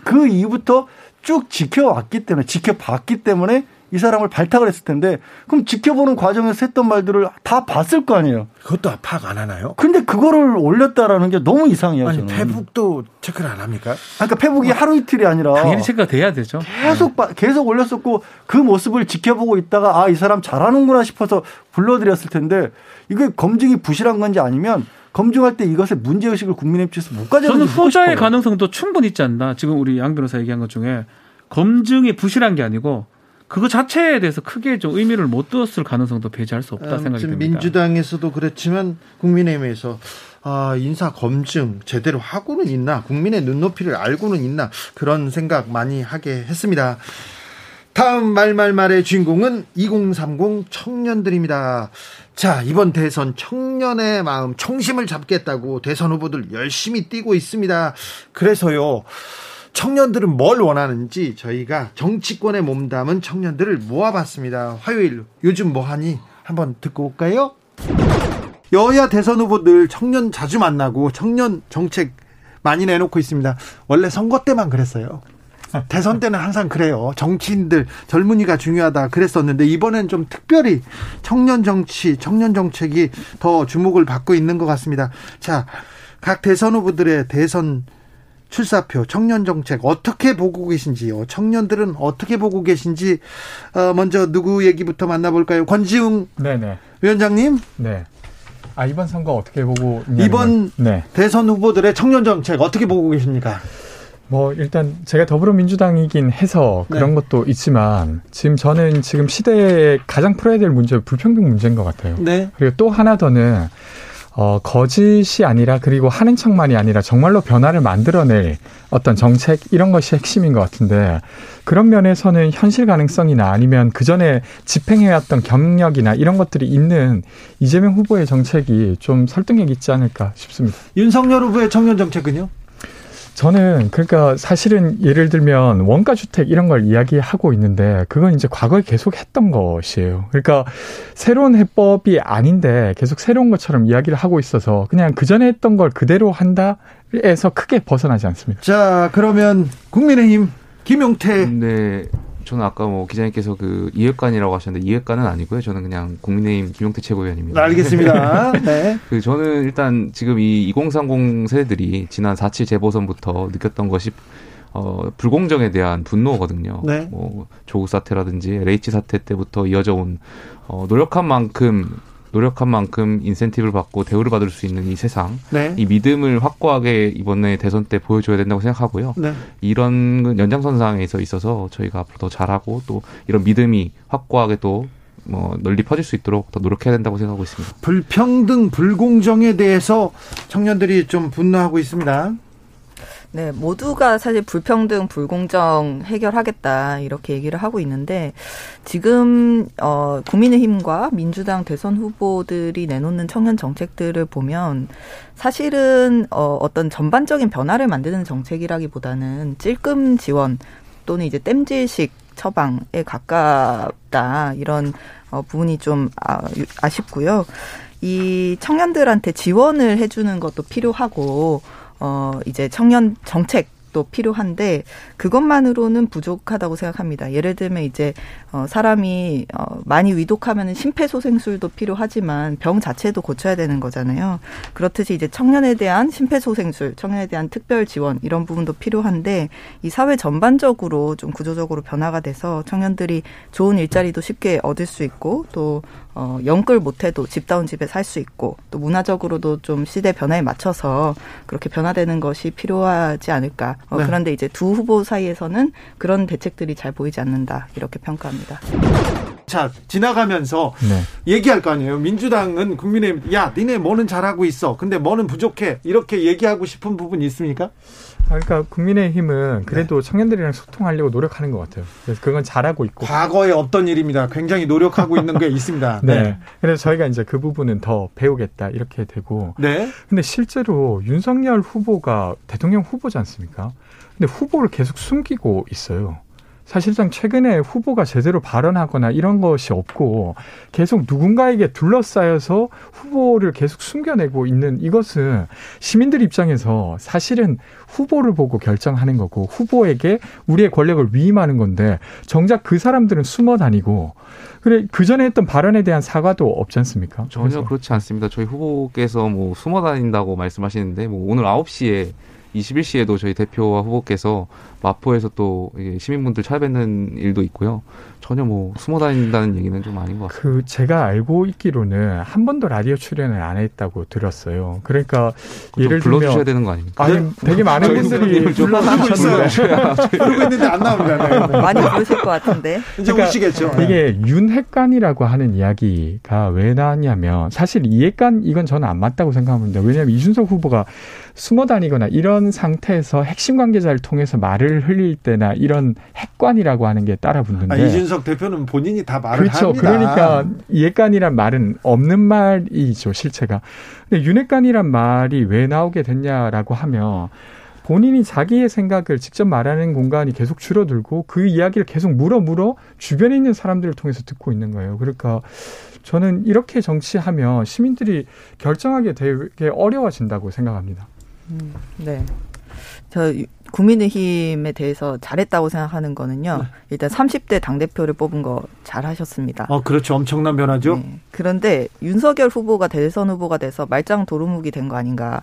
그 이후부터 쭉 지켜왔기 때문에 지켜봤기 때문에 이 사람을 발탁을 했을 텐데 그럼 지켜보는 과정에서 했던 말들을 다 봤을 거 아니에요. 그것도 파악 안 하나요? 근데 그거를 올렸다라는 게 너무 이상해요. 아니 저는. 페북도 체크를 안 합니까? 그러니까 페북이 어. 하루 이틀이 아니라 당연히 체크가 돼야 되죠. 계속 네. 계속 올렸었고 그 모습을 지켜보고 있다가 아, 이 사람 잘하는구나 싶어서 불러들였을 텐데 이게 검증이 부실한 건지 아니면 검증할 때 이것의 문제의식을 국민의힘 측에서 못 가져가는 저는 후자의 가능성도 충분히 있지 않나. 지금 우리 양 변호사 얘기한 것 중에 검증이 부실한 게 아니고 그거 자체에 대해서 크게 좀 의미를 못 두었을 가능성도 배제할 수 없다 생각이 듭니다. 민주당에서도 그렇지만 국민의힘에서 아, 인사 검증 제대로 하고는 있나 국민의 눈높이를 알고는 있나 그런 생각 많이 하게 했습니다. 다음 말말말의 주인공은 이공삼공 청년들입니다. 자, 이번 대선 청년의 마음 청심을 잡겠다고 대선 후보들 열심히 뛰고 있습니다. 그래서요. 청년들은 뭘 원하는지 저희가 정치권에 몸담은 청년들을 모아봤습니다. 화요일 요즘 뭐하니 한번 듣고 올까요? 여야 대선 후보들 청년 자주 만나고 청년 정책 많이 내놓고 있습니다. 원래 선거 때만 그랬어요. 대선 때는 항상 그래요. 정치인들 젊은이가 중요하다 그랬었는데 이번엔 좀 특별히 청년 정치, 청년 정책이 더 주목을 받고 있는 것 같습니다. 자, 각 대선 후보들의 대선 출사표, 청년 정책 어떻게 보고 계신지요? 청년들은 어떻게 보고 계신지 어, 먼저 누구 얘기부터 만나볼까요? 권지웅 네네. 위원장님. 네. 아 이번 선거 어떻게 보고 있냐면, 이번 네. 대선 후보들의 청년 정책 어떻게 보고 계십니까? 뭐 일단 제가 더불어민주당이긴 해서 그런 네. 것도 있지만 지금 저는 지금 시대에 가장 풀어야 될 문제 불평등 문제인 것 같아요. 네. 그리고 또 하나 더는. 어, 거짓이 아니라 그리고 하는 척만이 아니라 정말로 변화를 만들어낼 어떤 정책 이런 것이 핵심인 것 같은데 그런 면에서는 현실 가능성이나 아니면 그전에 집행해왔던 경력이나 이런 것들이 있는 이재명 후보의 정책이 좀 설득력 있지 않을까 싶습니다. 윤석열 후보의 청년 정책은요? 저는 그러니까 사실은 예를 들면 원가주택 이런 걸 이야기하고 있는데 그건 이제 과거에 계속 했던 것이에요. 그러니까 새로운 해법이 아닌데 계속 새로운 것처럼 이야기를 하고 있어서 그냥 그전에 했던 걸 그대로 한다에서 크게 벗어나지 않습니다. 자, 그러면 국민의힘 김용태. 네. 저는 아까 뭐 기자님께서 그 이획관이라고 하셨는데 이획관은 아니고요. 저는 그냥 국민의힘 김용태 최고위원입니다. 알겠습니다. 네. 그 저는 일단 지금 이 이공삼공 세대들이 지난 사 칠 재보선부터 느꼈던 것이 어, 불공정에 대한 분노거든요. 네. 뭐 조국 사태라든지 엘에이치 사태 때부터 이어져 온 어, 노력한 만큼 노력한 만큼 인센티브를 받고 대우를 받을 수 있는 이 세상, 네. 이 믿음을 확고하게 이번에 대선 때 보여줘야 된다고 생각하고요. 네. 이런 연장선상에서 있어서 저희가 앞으로 더 잘하고 또 이런 믿음이 확고하게 또 뭐 널리 퍼질 수 있도록 더 노력해야 된다고 생각하고 있습니다. 불평등, 불공정에 대해서 청년들이 좀 분노하고 있습니다. 네, 모두가 사실 불평등, 불공정 해결하겠다 이렇게 얘기를 하고 있는데 지금 어, 국민의힘과 민주당 대선 후보들이 내놓는 청년 정책들을 보면 사실은 어, 어떤 전반적인 변화를 만드는 정책이라기보다는 찔끔 지원 또는 이제 땜질식 처방에 가깝다 이런 어, 부분이 좀 아, 아쉽고요. 이 청년들한테 지원을 해주는 것도 필요하고. 어, 이제 청년 정책도 필요한데 그것만으로는 부족하다고 생각합니다. 예를 들면 이제 어, 사람이 어, 많이 위독하면 심폐소생술도 필요하지만 병 자체도 고쳐야 되는 거잖아요. 그렇듯이 이제 청년에 대한 심폐소생술, 청년에 대한 특별 지원 이런 부분도 필요한데 이 사회 전반적으로 좀 구조적으로 변화가 돼서 청년들이 좋은 일자리도 쉽게 얻을 수 있고 또 어, 영끌 못해도 집다운 집에 살 수 있고 또 문화적으로도 좀 시대 변화에 맞춰서 그렇게 변화되는 것이 필요하지 않을까. 어, 네. 그런데 이제 두 후보 사이에서는 그런 대책들이 잘 보이지 않는다. 이렇게 평가합니다. 자, 지나가면서 네. 얘기할 거 아니에요. 민주당은 국민의힘 야, 니네 뭐는 잘하고 있어. 근데 뭐는 부족해. 이렇게 얘기하고 싶은 부분이 있습니까? 그러니까 국민의힘은 그래도 네. 청년들이랑 소통하려고 노력하는 것 같아요. 그래서 그건 잘하고 있고. 과거에 없던 일입니다. 굉장히 노력하고 있는 게 있습니다. 네. 네. 그래서 저희가 이제 그 부분은 더 배우겠다 이렇게 되고. 네. 근데 실제로 윤석열 후보가 대통령 후보지 않습니까? 근데 후보를 계속 숨기고 있어요. 사실상 최근에 후보가 제대로 발언하거나 이런 것이 없고 계속 누군가에게 둘러싸여서 후보를 계속 숨겨내고 있는 이것은 시민들 입장에서 사실은 후보를 보고 결정하는 거고 후보에게 우리의 권력을 위임하는 건데 정작 그 사람들은 숨어 다니고 그래 그전에 했던 발언에 대한 사과도 없지 않습니까? 전혀 그래서. 그렇지 않습니다. 저희 후보께서 뭐 숨어 다닌다고 말씀하시는데 뭐 오늘 아홉 시에 이십일 시에도 저희 대표와 후보께서 마포에서 또 시민분들 찾아뵙는 일도 있고요. 전혀 뭐 숨어 다닌다는 얘기는 좀 아닌 것 같습니다. 그 제가 알고 있기로는 한 번도 라디오 출연을 안 했다고 들었어요. 그러니까 예를 들면 불러주셔야 되는 거 아닙니까? 아니, 되게 많은 분들이 불러주셨어요. 그러고 있는데 안 나옵니다. 네. 많이 부르실 것 같은데. 이제 그러니까 오시겠죠. 이게 윤핵관이라고 하는 이야기가 왜 나왔냐면 사실 이핵관 이건 저는 안 맞다고 생각합니다. 왜냐하면 이준석 후보가 숨어 다니거나 이런 상태에서 핵심 관계자를 통해서 말을 흘릴 때나 이런 핵관이라고 하는 게 따라 붙는데. 아, 이준석 대표는 본인이 다 말을 그렇죠. 합니다. 그러니까 예관이란 말은 없는 말이죠. 실체가. 근데 윤핵관이란 말이 왜 나오게 됐냐라고 하면 본인이 자기의 생각을 직접 말하는 공간이 계속 줄어들고 그 이야기를 계속 물어 물어 주변에 있는 사람들을 통해서 듣고 있는 거예요. 그러니까 저는 이렇게 정치하면 시민들이 결정하게 되게 어려워진다고 생각합니다. 음, 네. 저 국민의힘에 대해서 잘했다고 생각하는 거는요. 네. 일단 삼십 대 당대표를 뽑은 거 잘하셨습니다. 어, 그렇죠. 엄청난 변화죠. 네. 그런데 윤석열 후보가 대선 후보가 돼서 말짱 도루묵이 된 거 아닌가.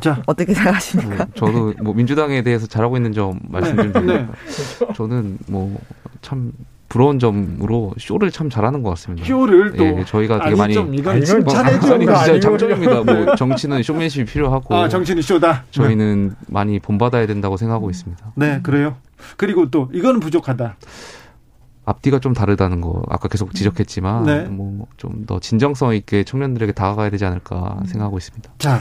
자. 어떻게 생각하십니까? 뭐, 저도 뭐 민주당에 대해서 잘하고 있는 점 말씀드리면 네. 네. 저는 뭐 참 부러운 점으로 쇼를 참 잘하는 것 같습니다. 쇼를 또 예, 저희가 되게 많이 좀 이건 칭찬해줘요. 아니 진짜 장점입니다. 뭐 정치는 쇼맨십이 필요하고 아, 정치는 쇼다. 저희는 네. 많이 본받아야 된다고 생각하고 있습니다. 네, 그래요. 그리고 또 이거는 부족하다. 앞뒤가 좀 다르다는 거 아까 계속 지적했지만 네. 뭐 좀 더 진정성 있게 청년들에게 다가가야 되지 않을까 생각하고 있습니다. 자,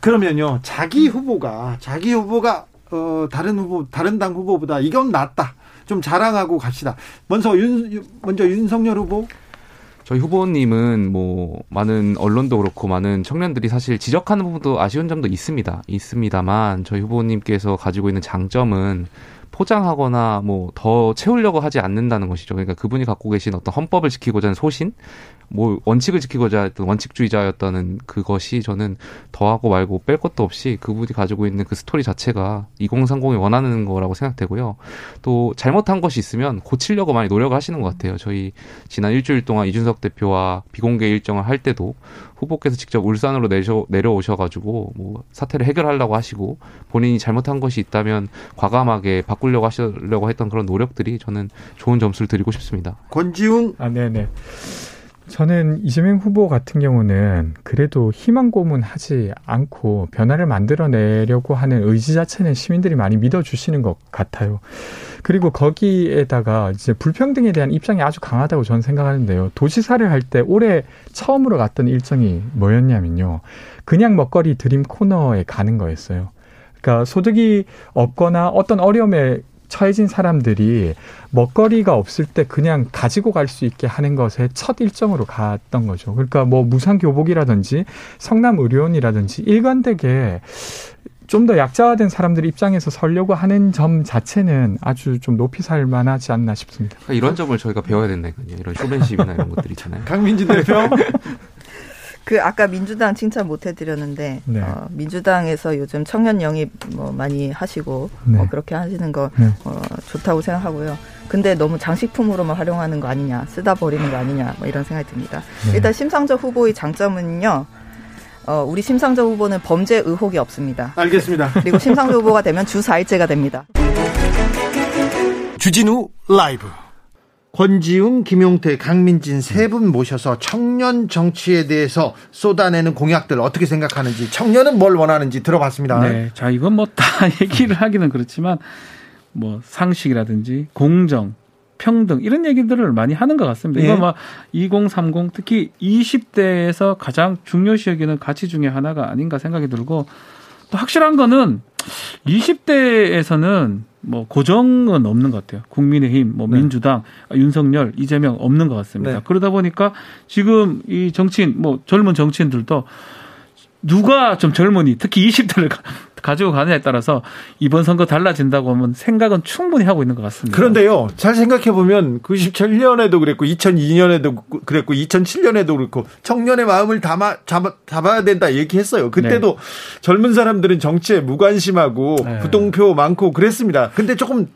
그러면요 자기 후보가 자기 후보가 어, 다른 후보 다른 당 후보보다 이건 낫다. 좀 자랑하고 갑시다. 먼저, 윤, 먼저 윤석열 후보. 저희 후보님은 뭐 많은 언론도 그렇고 많은 청년들이 사실 지적하는 부분도 아쉬운 점도 있습니다. 있습니다만 저희 후보님께서 가지고 있는 장점은 포장하거나 뭐 더 채우려고 하지 않는다는 것이죠. 그러니까 그분이 갖고 계신 어떤 헌법을 지키고자 하는 소신, 뭐 원칙을 지키고자 했던 원칙주의자였다는 그것이 저는 더하고 말고 뺄 것도 없이 그분이 가지고 있는 그 스토리 자체가 이공삼공이 원하는 거라고 생각되고요. 또 잘못한 것이 있으면 고치려고 많이 노력을 하시는 것 같아요. 저희 지난 일주일 동안 이준석 대표와 비공개 일정을 할 때도 후보께서 직접 울산으로 내셔, 내려오셔가지고 뭐 사태를 해결하려고 하시고 본인이 잘못한 것이 있다면 과감하게 바꾸려고 하시려고 했던 그런 노력들이 저는 좋은 점수를 드리고 싶습니다. 권지웅. 아, 네네. 저는 이재명 후보 같은 경우는 그래도 희망 고문하지 않고 변화를 만들어내려고 하는 의지 자체는 시민들이 많이 믿어주시는 것 같아요. 그리고 거기에다가 이제 불평등에 대한 입장이 아주 강하다고 저는 생각하는데요. 도지사를 할 때 올해 처음으로 갔던 일정이 뭐였냐면요. 그냥 먹거리 드림 코너에 가는 거였어요. 그러니까 소득이 없거나 어떤 어려움에 처해진 사람들이 먹거리가 없을 때 그냥 가지고 갈 수 있게 하는 것에 첫 일정으로 갔던 거죠. 그러니까 뭐 무상교복이라든지 성남의료원이라든지 일관되게 좀 더 약자화된 사람들 입장에서 서려고 하는 점 자체는 아주 좀 높이 살 만하지 않나 싶습니다. 그러니까 이런 점을 저희가 배워야 된다니까요. 이런 쇼맨십이나 이런 것들 있잖아요. 강민진 대표. 그 아까 민주당 칭찬 못 해드렸는데 네. 어, 민주당에서 요즘 청년 영입 뭐 많이 하시고 네. 어, 그렇게 하시는 거 네. 어, 좋다고 생각하고요. 근데 너무 장식품으로만 활용하는 거 아니냐, 쓰다 버리는 거 아니냐 뭐 이런 생각이 듭니다. 네. 일단 심상정 후보의 장점은요. 어, 우리 심상정 후보는 범죄 의혹이 없습니다. 알겠습니다. 그리고 심상정 후보가 되면 주 사 일째가 됩니다. 주진우 라이브. 권지웅, 김용태, 강민진 세 분 모셔서 청년 정치에 대해서 쏟아내는 공약들 어떻게 생각하는지, 청년은 뭘 원하는지 들어봤습니다. 네, 자 이건 뭐 다 얘기를 하기는 그렇지만 뭐 상식이라든지 공정, 평등 이런 얘기들을 많이 하는 것 같습니다. 예. 이거 막 이공삼공 특히 이십 대에서 가장 중요시 여기는 가치 중에 하나가 아닌가 생각이 들고, 또 확실한 거는 이십 대에서는 뭐 고정은 없는 것 같아요. 국민의힘, 뭐 네. 민주당, 윤석열, 이재명 없는 것 같습니다. 네. 그러다 보니까 지금 이 정치인, 뭐 젊은 정치인들도 누가 좀 젊은이, 특히 이십 대를 가지고 가느냐에 따라서 이번 선거 달라진다고 하면 생각은 충분히 하고 있는 것 같습니다. 그런데요, 잘 생각해 보면 구십칠 년에도 그랬고, 이천이 년에도 그랬고, 이천칠 년에도 그렇고, 청년의 마음을 담아 잡아, 잡아야 된다 얘기했어요. 그때도 네. 젊은 사람들은 정치에 무관심하고 네. 부동표 많고 그랬습니다. 근데 조금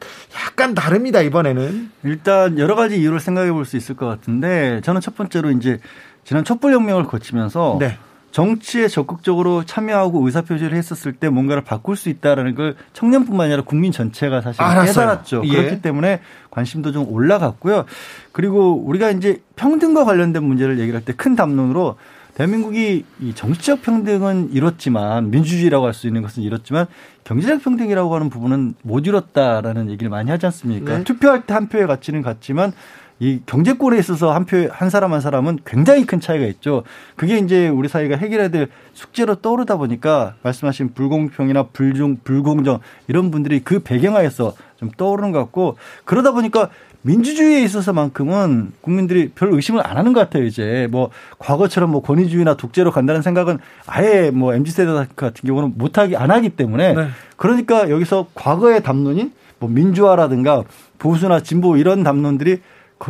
약간 다릅니다 이번에는. 일단 여러 가지 이유를 생각해 볼 수 있을 것 같은데, 저는 첫 번째로 이제 지난 촛불혁명을 거치면서. 네. 정치에 적극적으로 참여하고 의사표시를 했었을 때 뭔가를 바꿀 수 있다는 걸 청년뿐만 아니라 국민 전체가 사실 깨달았죠. 예. 그렇기 때문에 관심도 좀 올라갔고요. 그리고 우리가 이제 평등과 관련된 문제를 얘기할 때 큰 담론으로 대한민국이 이 정치적 평등은 이뤘지만, 민주주의라고 할 수 있는 것은 이뤘지만 경제적 평등이라고 하는 부분은 못 이뤘다라는 얘기를 많이 하지 않습니까? 네. 투표할 때 한 표의 가치는 같지만 이 경제권에 있어서 한 표, 한 사람 한 사람은 굉장히 큰 차이가 있죠. 그게 이제 우리 사회가 해결해야 될 숙제로 떠오르다 보니까 말씀하신 불공평이나 불중, 불공정 이런 분들이 그 배경하에서 좀 떠오르는 것 같고, 그러다 보니까 민주주의에 있어서만큼은 국민들이 별 의심을 안 하는 것 같아요. 이제 뭐 과거처럼 뭐 권위주의나 독재로 간다는 생각은 아예 뭐 엠지 세대 같은 경우는 못하기, 안 하기 때문에 네. 그러니까 여기서 과거의 담론인 뭐 민주화라든가 보수나 진보 이런 담론들이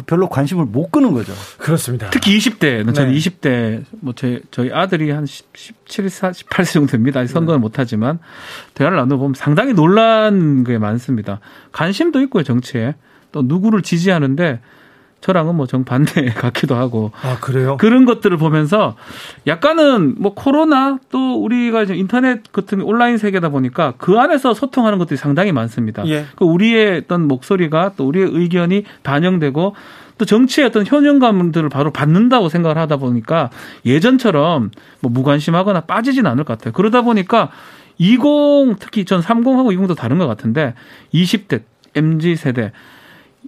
별로 관심을 못 끄는 거죠. 그렇습니다. 특히 이십 대는 네. 저는 이십 대 뭐 제, 저희 아들이 한 십칠, 십팔 세 정도 됩니다. 선거는 네. 못하지만 대화를 나눠보면 상당히 놀란 게 많습니다. 관심도 있고요, 정치에. 또 누구를 지지하는데 저랑은 뭐 정반대 같기도 하고. 아, 그래요? 그런 것들을 보면서 약간은 뭐 코로나 또 우리가 이제 인터넷 같은 온라인 세계다 보니까 그 안에서 소통하는 것들이 상당히 많습니다. 예. 그 우리의 어떤 목소리가 또 우리의 의견이 반영되고 또 정치의 어떤 현영감들을 바로 받는다고 생각을 하다 보니까 예전처럼 뭐 무관심하거나 빠지진 않을 것 같아요. 그러다 보니까 이십, 특히 전 삼십하고 이십도 다른 것 같은데 이십 대, 엠지 세대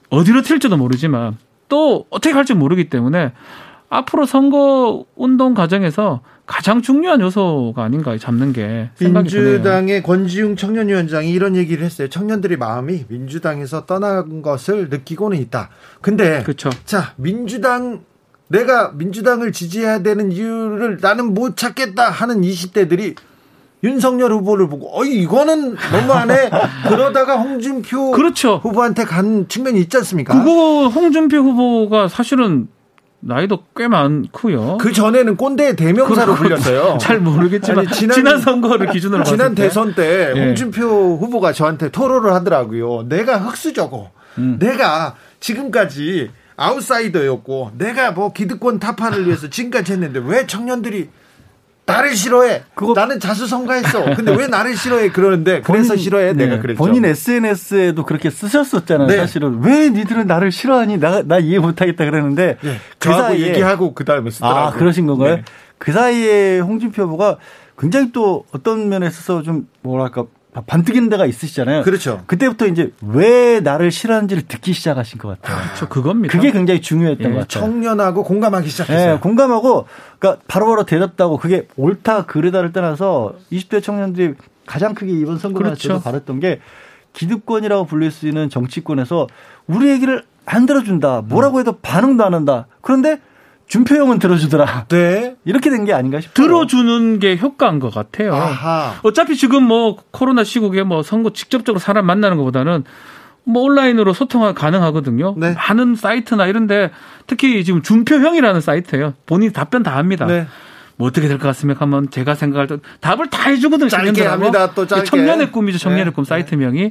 어디로 튈지도 모르지만 또 어떻게 할지 모르기 때문에 앞으로 선거 운동 과정에서 가장 중요한 요소가 아닌가 잡는 게 생각이 드네요. 민주당의 권지웅 청년위원장이 이런 얘기를 했어요. 청년들의 마음이 민주당에서 떠난 것을 느끼고는 있다. 근데 그쵸. 자, 민주당 내가 민주당을 지지해야 되는 이유를 나는 못 찾겠다 하는 이십 대들이 윤석열 후보를 보고 어이 이거는 너무하네 그러다가 홍준표 그렇죠. 후보한테 간 측면이 있지 않습니까? 그거 홍준표 후보가 사실은 나이도 꽤 많고요. 그 전에는 꼰대의 대명사로 불렸어요. 잘 모르겠지만 아니, 지난, 지난 선거를 기준으로 지난 대선 때 예. 홍준표 후보가 저한테 토로를 하더라고요. 내가 흑수저고 음. 내가 지금까지 아웃사이더였고 내가 뭐 기득권 타파를 위해서 지금까지 했는데 왜 청년들이 나를 싫어해. 그거 나는 자수성가했어. 근데 왜 나를 싫어해? 그러는데 본인, 그래서 싫어해. 네. 내가 그랬죠. 본인 에스엔에스에도 그렇게 쓰셨었잖아요. 네. 사실은 왜 니들은 나를 싫어하니? 나, 나 이해 못하겠다 그랬는데 네. 그 사이에 얘기하고 그 다음에 쓰더라고요. 아 그러신 건가요? 네. 그 사이에 홍준표 후보가 굉장히 또 어떤 면에 있어서 좀 뭐랄까 반뜩이는 데가 있으시잖아요. 그렇죠. 그때부터 이제 왜 나를 싫어하는지를 듣기 시작하신 것 같아요. 아, 그렇죠. 그겁니다. 그게 굉장히 중요했던 예, 것 같아요. 청년하고 공감하기 시작했어요. 예, 공감하고 그러니까 바로바로 대답하고 그게 옳다 그르다를 떠나서 이십 대 청년들이 가장 크게 이번 선거를 그렇죠. 바랬던 게 기득권이라고 불릴 수 있는 정치권에서 우리 얘기를 안 들어준다. 뭐라고 해도 반응도 안 한다. 그런데 준표 형은 들어주더라. 네. 이렇게 된 게 아닌가 싶어요. 들어주는 게 효과인 것 같아요. 아하. 어차피 지금 뭐 코로나 시국에 뭐 선거 직접적으로 사람 만나는 것보다는 뭐 온라인으로 소통 가능하거든요. 네. 많은 사이트나 이런데 특히 지금 준표 형이라는 사이트예요. 본인이 답변 다 합니다. 네. 뭐 어떻게 될 것 같습니까? 하면 제가 생각할 때 답을 다 해주거든요. 짧게 합니다. 또 짧게. 청년의 꿈이죠. 청년의 네. 꿈 사이트명이.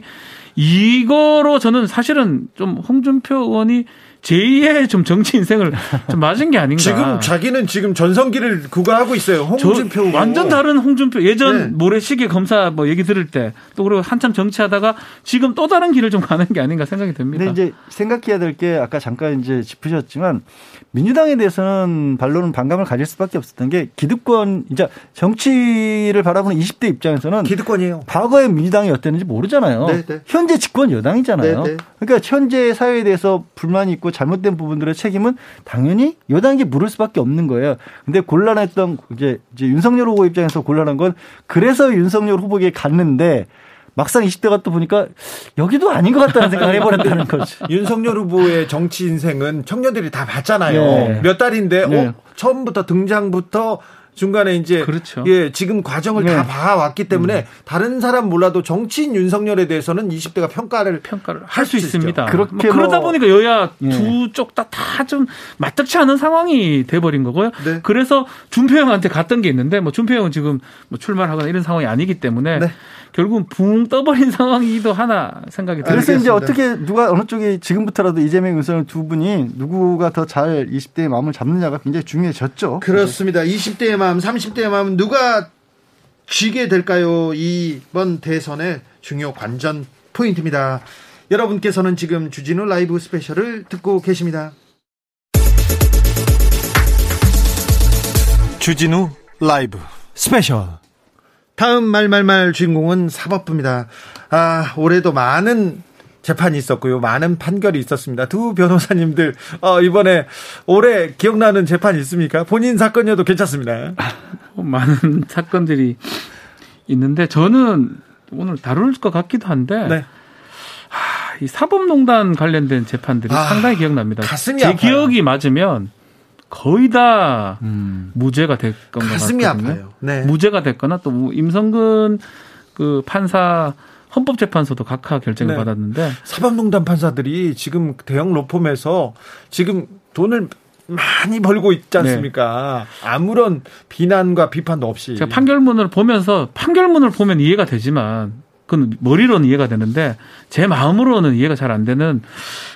이거로 저는 사실은 좀 홍준표 의원이 제이의 좀 정치 인생을 좀 맞은 게 아닌가. 지금 자기는 지금 전성기를 구가하고 있어요. 홍준표 완전 다른 홍준표. 예전 네. 모래시계 검사 뭐 얘기 들을 때 또 그리고 한참 정치하다가 지금 또 다른 길을 좀 가는 게 아닌가 생각이 듭니다. 근데 이제 생각해야 될 게 아까 잠깐 이제 짚으셨지만 민주당에 대해서는 반론은 반감을 가질 수밖에 없었던 게 기득권 이제 정치를 바라보는 이십 대 입장에서는 기득권이에요. 과거의 민주당이 어땠는지 모르잖아요. 네, 네. 현재 집권 여당이잖아요. 네, 네. 그러니까 현재 사회에 대해서 불만이 있고 잘못된 부분들의 책임은 당연히 여당이 물을 수밖에 없는 거예요. 근데 곤란했던 이제, 이제 윤석열 후보 입장에서 곤란한 건 그래서 윤석열 후보에게 갔는데 막상 이십 대가 또 보니까 여기도 아닌 것 같다는 생각을 해버렸다는 거죠. 윤석열 후보의 정치 인생은 청년들이 다 봤잖아요. 네. 몇 달인데 네. 어, 처음부터 등장부터 중간에 이제 그렇죠. 예, 지금 과정을 네. 다 봐왔기 때문에 네. 다른 사람 몰라도 정치인 윤석열에 대해서는 이십 대가 평가를 평가를 할 수 있습니다. 그렇게 뭐 그러다 뭐 보니까 여야 네. 두 쪽 다 다 좀 맞닥치 않은 상황이 돼버린 거고요. 네. 그래서 준표 형한테 갔던 게 있는데 뭐 준표 형은 지금 뭐 출마하거나 이런 상황이 아니기 때문에 네. 결국은 붕 떠버린 상황이기도 하나 생각이 들어요. 그래서 이제 어떻게 누가 어느 쪽이 지금부터라도 이재명, 윤석열 두 분이 누구가 더 잘 이십 대의 마음을 잡느냐가 굉장히 중요해졌죠. 그렇습니다. 이십 대의 마음, 삼십 대의 마음 누가 쥐게 될까요? 이번 대선의 중요 관전 포인트입니다. 여러분께서는 지금 주진우 라이브 스페셜을 듣고 계십니다. 주진우 라이브 스페셜. 다음 말말말 주인공은 사법부입니다. 아, 올해도 많은 재판이 있었고요. 많은 판결이 있었습니다. 두 변호사님들 어, 이번에 올해 기억나는 재판이 있습니까? 본인 사건이어도 괜찮습니다. 많은 사건들이 있는데 저는 오늘 다룰 것 같기도 한데 네. 하, 이 사법농단 관련된 재판들이 아, 상당히 기억납니다. 가슴이 제 아파요. 기억이 맞으면 거의 다 음. 무죄가 됐건 가슴이 아파요. 네. 무죄가 됐거나 또 임성근 그 판사 헌법재판소도 각하 결정을 네. 받았는데 사법농단 판사들이 지금 대형 로펌에서 지금 돈을 많이 벌고 있지 않습니까? 네. 아무런 비난과 비판도 없이. 제가 판결문을 보면서 판결문을 보면 이해가 되지만 그건 머리로는 이해가 되는데 제 마음으로는 이해가 잘 안 되는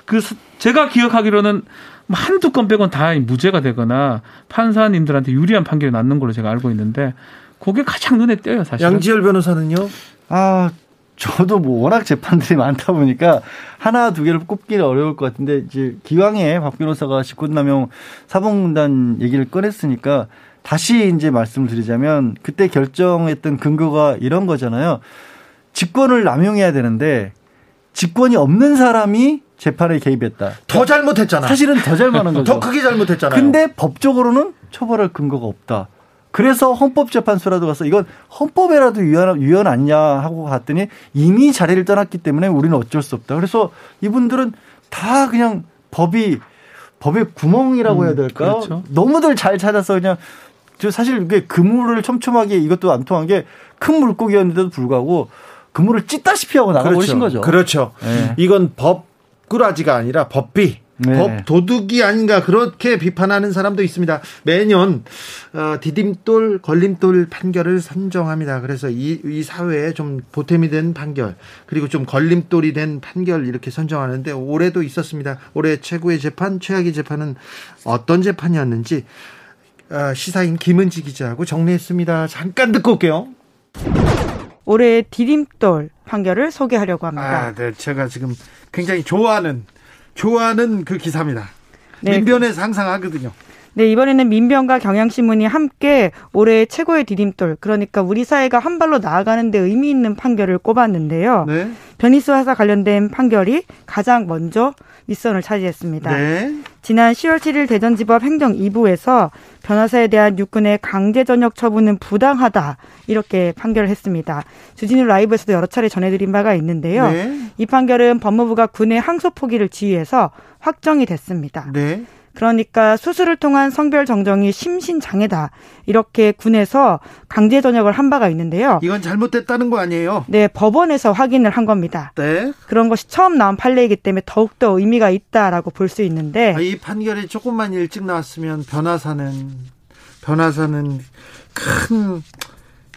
그 제가 기억하기로는. 한두 건 빼고는 다 무죄가 되거나 판사님들한테 유리한 판결이 났는 걸로 제가 알고 있는데 그게 가장 눈에 띄어요 사실. 양지열 변호사는요? 아 저도 뭐 워낙 재판들이 많다 보니까 하나 두 개를 꼽기 어려울 것 같은데 이제 기왕에 박 변호사가 직권남용 사법농단 얘기를 꺼냈으니까 다시 이제 말씀드리자면 그때 결정했던 근거가 이런 거잖아요. 직권을 남용해야 되는데 직권이 없는 사람이 재판에 개입했다. 더 잘못했잖아. 사실은 더 잘못한 거죠. 더 크게 잘못했잖아요. 근데 법적으로는 처벌할 근거가 없다. 그래서 헌법재판소라도 가서 이건 헌법에라도 위헌, 위헌 아니냐 하고 갔더니 이미 자리를 떠났기 때문에 우리는 어쩔 수 없다. 그래서 이분들은 다 그냥 법이, 법의 구멍이라고 해야 될까? 음, 그렇죠. 너무들 잘 찾아서 그냥 사실 이게 그물을 촘촘하게 이것도 안 통한 게 큰 물고기였는데도 불구하고 그물을 찢다시피 하고 나가버리신 그렇죠. 거죠. 그렇죠. 네. 이건 법 꾸라지가 아니라 법비, 네. 법 도둑이 아닌가 그렇게 비판하는 사람도 있습니다. 매년 어, 디딤돌, 걸림돌 판결을 선정합니다. 그래서 이, 이 사회에 좀 보탬이 된 판결 그리고 좀 걸림돌이 된 판결 이렇게 선정하는데 올해도 있었습니다. 올해 최고의 재판, 최악의 재판은 어떤 재판이었는지 어, 시사인 김은지 기자하고 정리했습니다. 잠깐 듣고 올게요. 올해의 디딤돌 판결을 소개하려고 합니다. 아, 네, 제가 지금 굉장히 좋아하는 좋아하는 그 기사입니다. 네. 민변에서 항상 하거든요. 네, 이번에는 민변과 경향신문이 함께 올해의 최고의 디딤돌, 그러니까 우리 사회가 한 발로 나아가는 데 의미 있는 판결을 꼽았는데요. 네. 변희수 화사 관련된 판결이 가장 먼저 윗선을 차지했습니다. 네. 지난 시월 칠일 대전지법 행정 이 부에서 변호사에 대한 육군의 강제전역 처분은 부당하다 이렇게 판결을 했습니다. 주진우 라이브에서도 여러 차례 전해드린 바가 있는데요. 네. 이 판결은 법무부가 군의 항소 포기를 지휘해서 확정이 됐습니다. 네. 그러니까 수술을 통한 성별 정정이 심신장애다 이렇게 군에서 강제전역을 한 바가 있는데요. 이건 잘못됐다는 거 아니에요? 네, 법원에서 확인을 한 겁니다. 네. 그런 것이 처음 나온 판례이기 때문에 더욱더 의미가 있다라고 볼 수 있는데 이 판결이 조금만 일찍 나왔으면 변호사는 변호사는 큰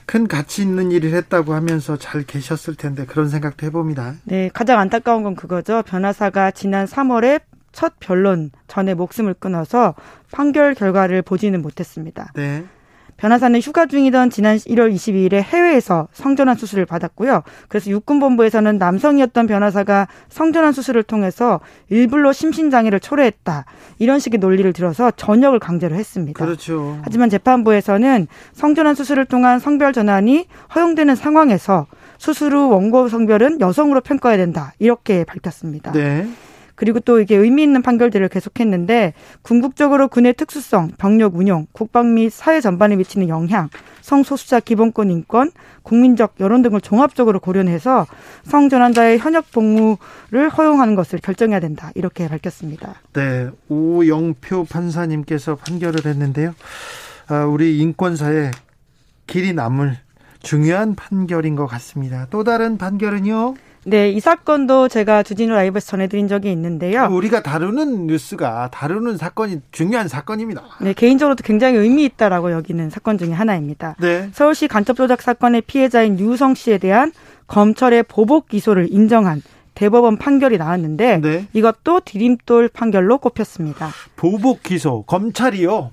큰 가치 있는 일을 했다고 하면서 잘 계셨을 텐데 그런 생각도 해봅니다. 네, 가장 안타까운 건 그거죠. 변호사가 지난 삼월에 첫 변론 전에 목숨을 끊어서 판결 결과를 보지는 못했습니다. 네. 변호사는 휴가 중이던 지난 일월 이십이일에 해외에서 성전환 수술을 받았고요. 그래서 육군본부에서는 남성이었던 변호사가 성전환 수술을 통해서 일부러 심신장애를 초래했다. 이런 식의 논리를 들어서 전역을 강제로 했습니다. 그렇죠. 하지만 재판부에서는 성전환 수술을 통한 성별 전환이 허용되는 상황에서 수술 후 원고 성별은 여성으로 평가해야 된다. 이렇게 밝혔습니다. 네. 그리고 또 이게 의미 있는 판결들을 계속했는데 궁극적으로 군의 특수성, 병력 운용, 국방 및 사회 전반에 미치는 영향, 성소수자 기본권 인권, 국민적 여론 등을 종합적으로 고려해서 성전환자의 현역 복무를 허용하는 것을 결정해야 된다. 이렇게 밝혔습니다. 네, 오영표 판사님께서 판결을 했는데요. 아, 우리 인권사에 길이 남을 중요한 판결인 것 같습니다. 또 다른 판결은요? 네, 이 사건도 제가 주진우 라이브에서 전해드린 적이 있는데요. 우리가 다루는 뉴스가 다루는 사건이 중요한 사건입니다. 네, 개인적으로도 굉장히 의미 있다라고 여기는 사건 중에 하나입니다. 네. 서울시 간첩조작 사건의 피해자인 유우성 씨에 대한 검찰의 보복 기소를 인정한 대법원 판결이 나왔는데 네. 이것도 디딤돌 판결로 꼽혔습니다. 보복 기소, 검찰이요?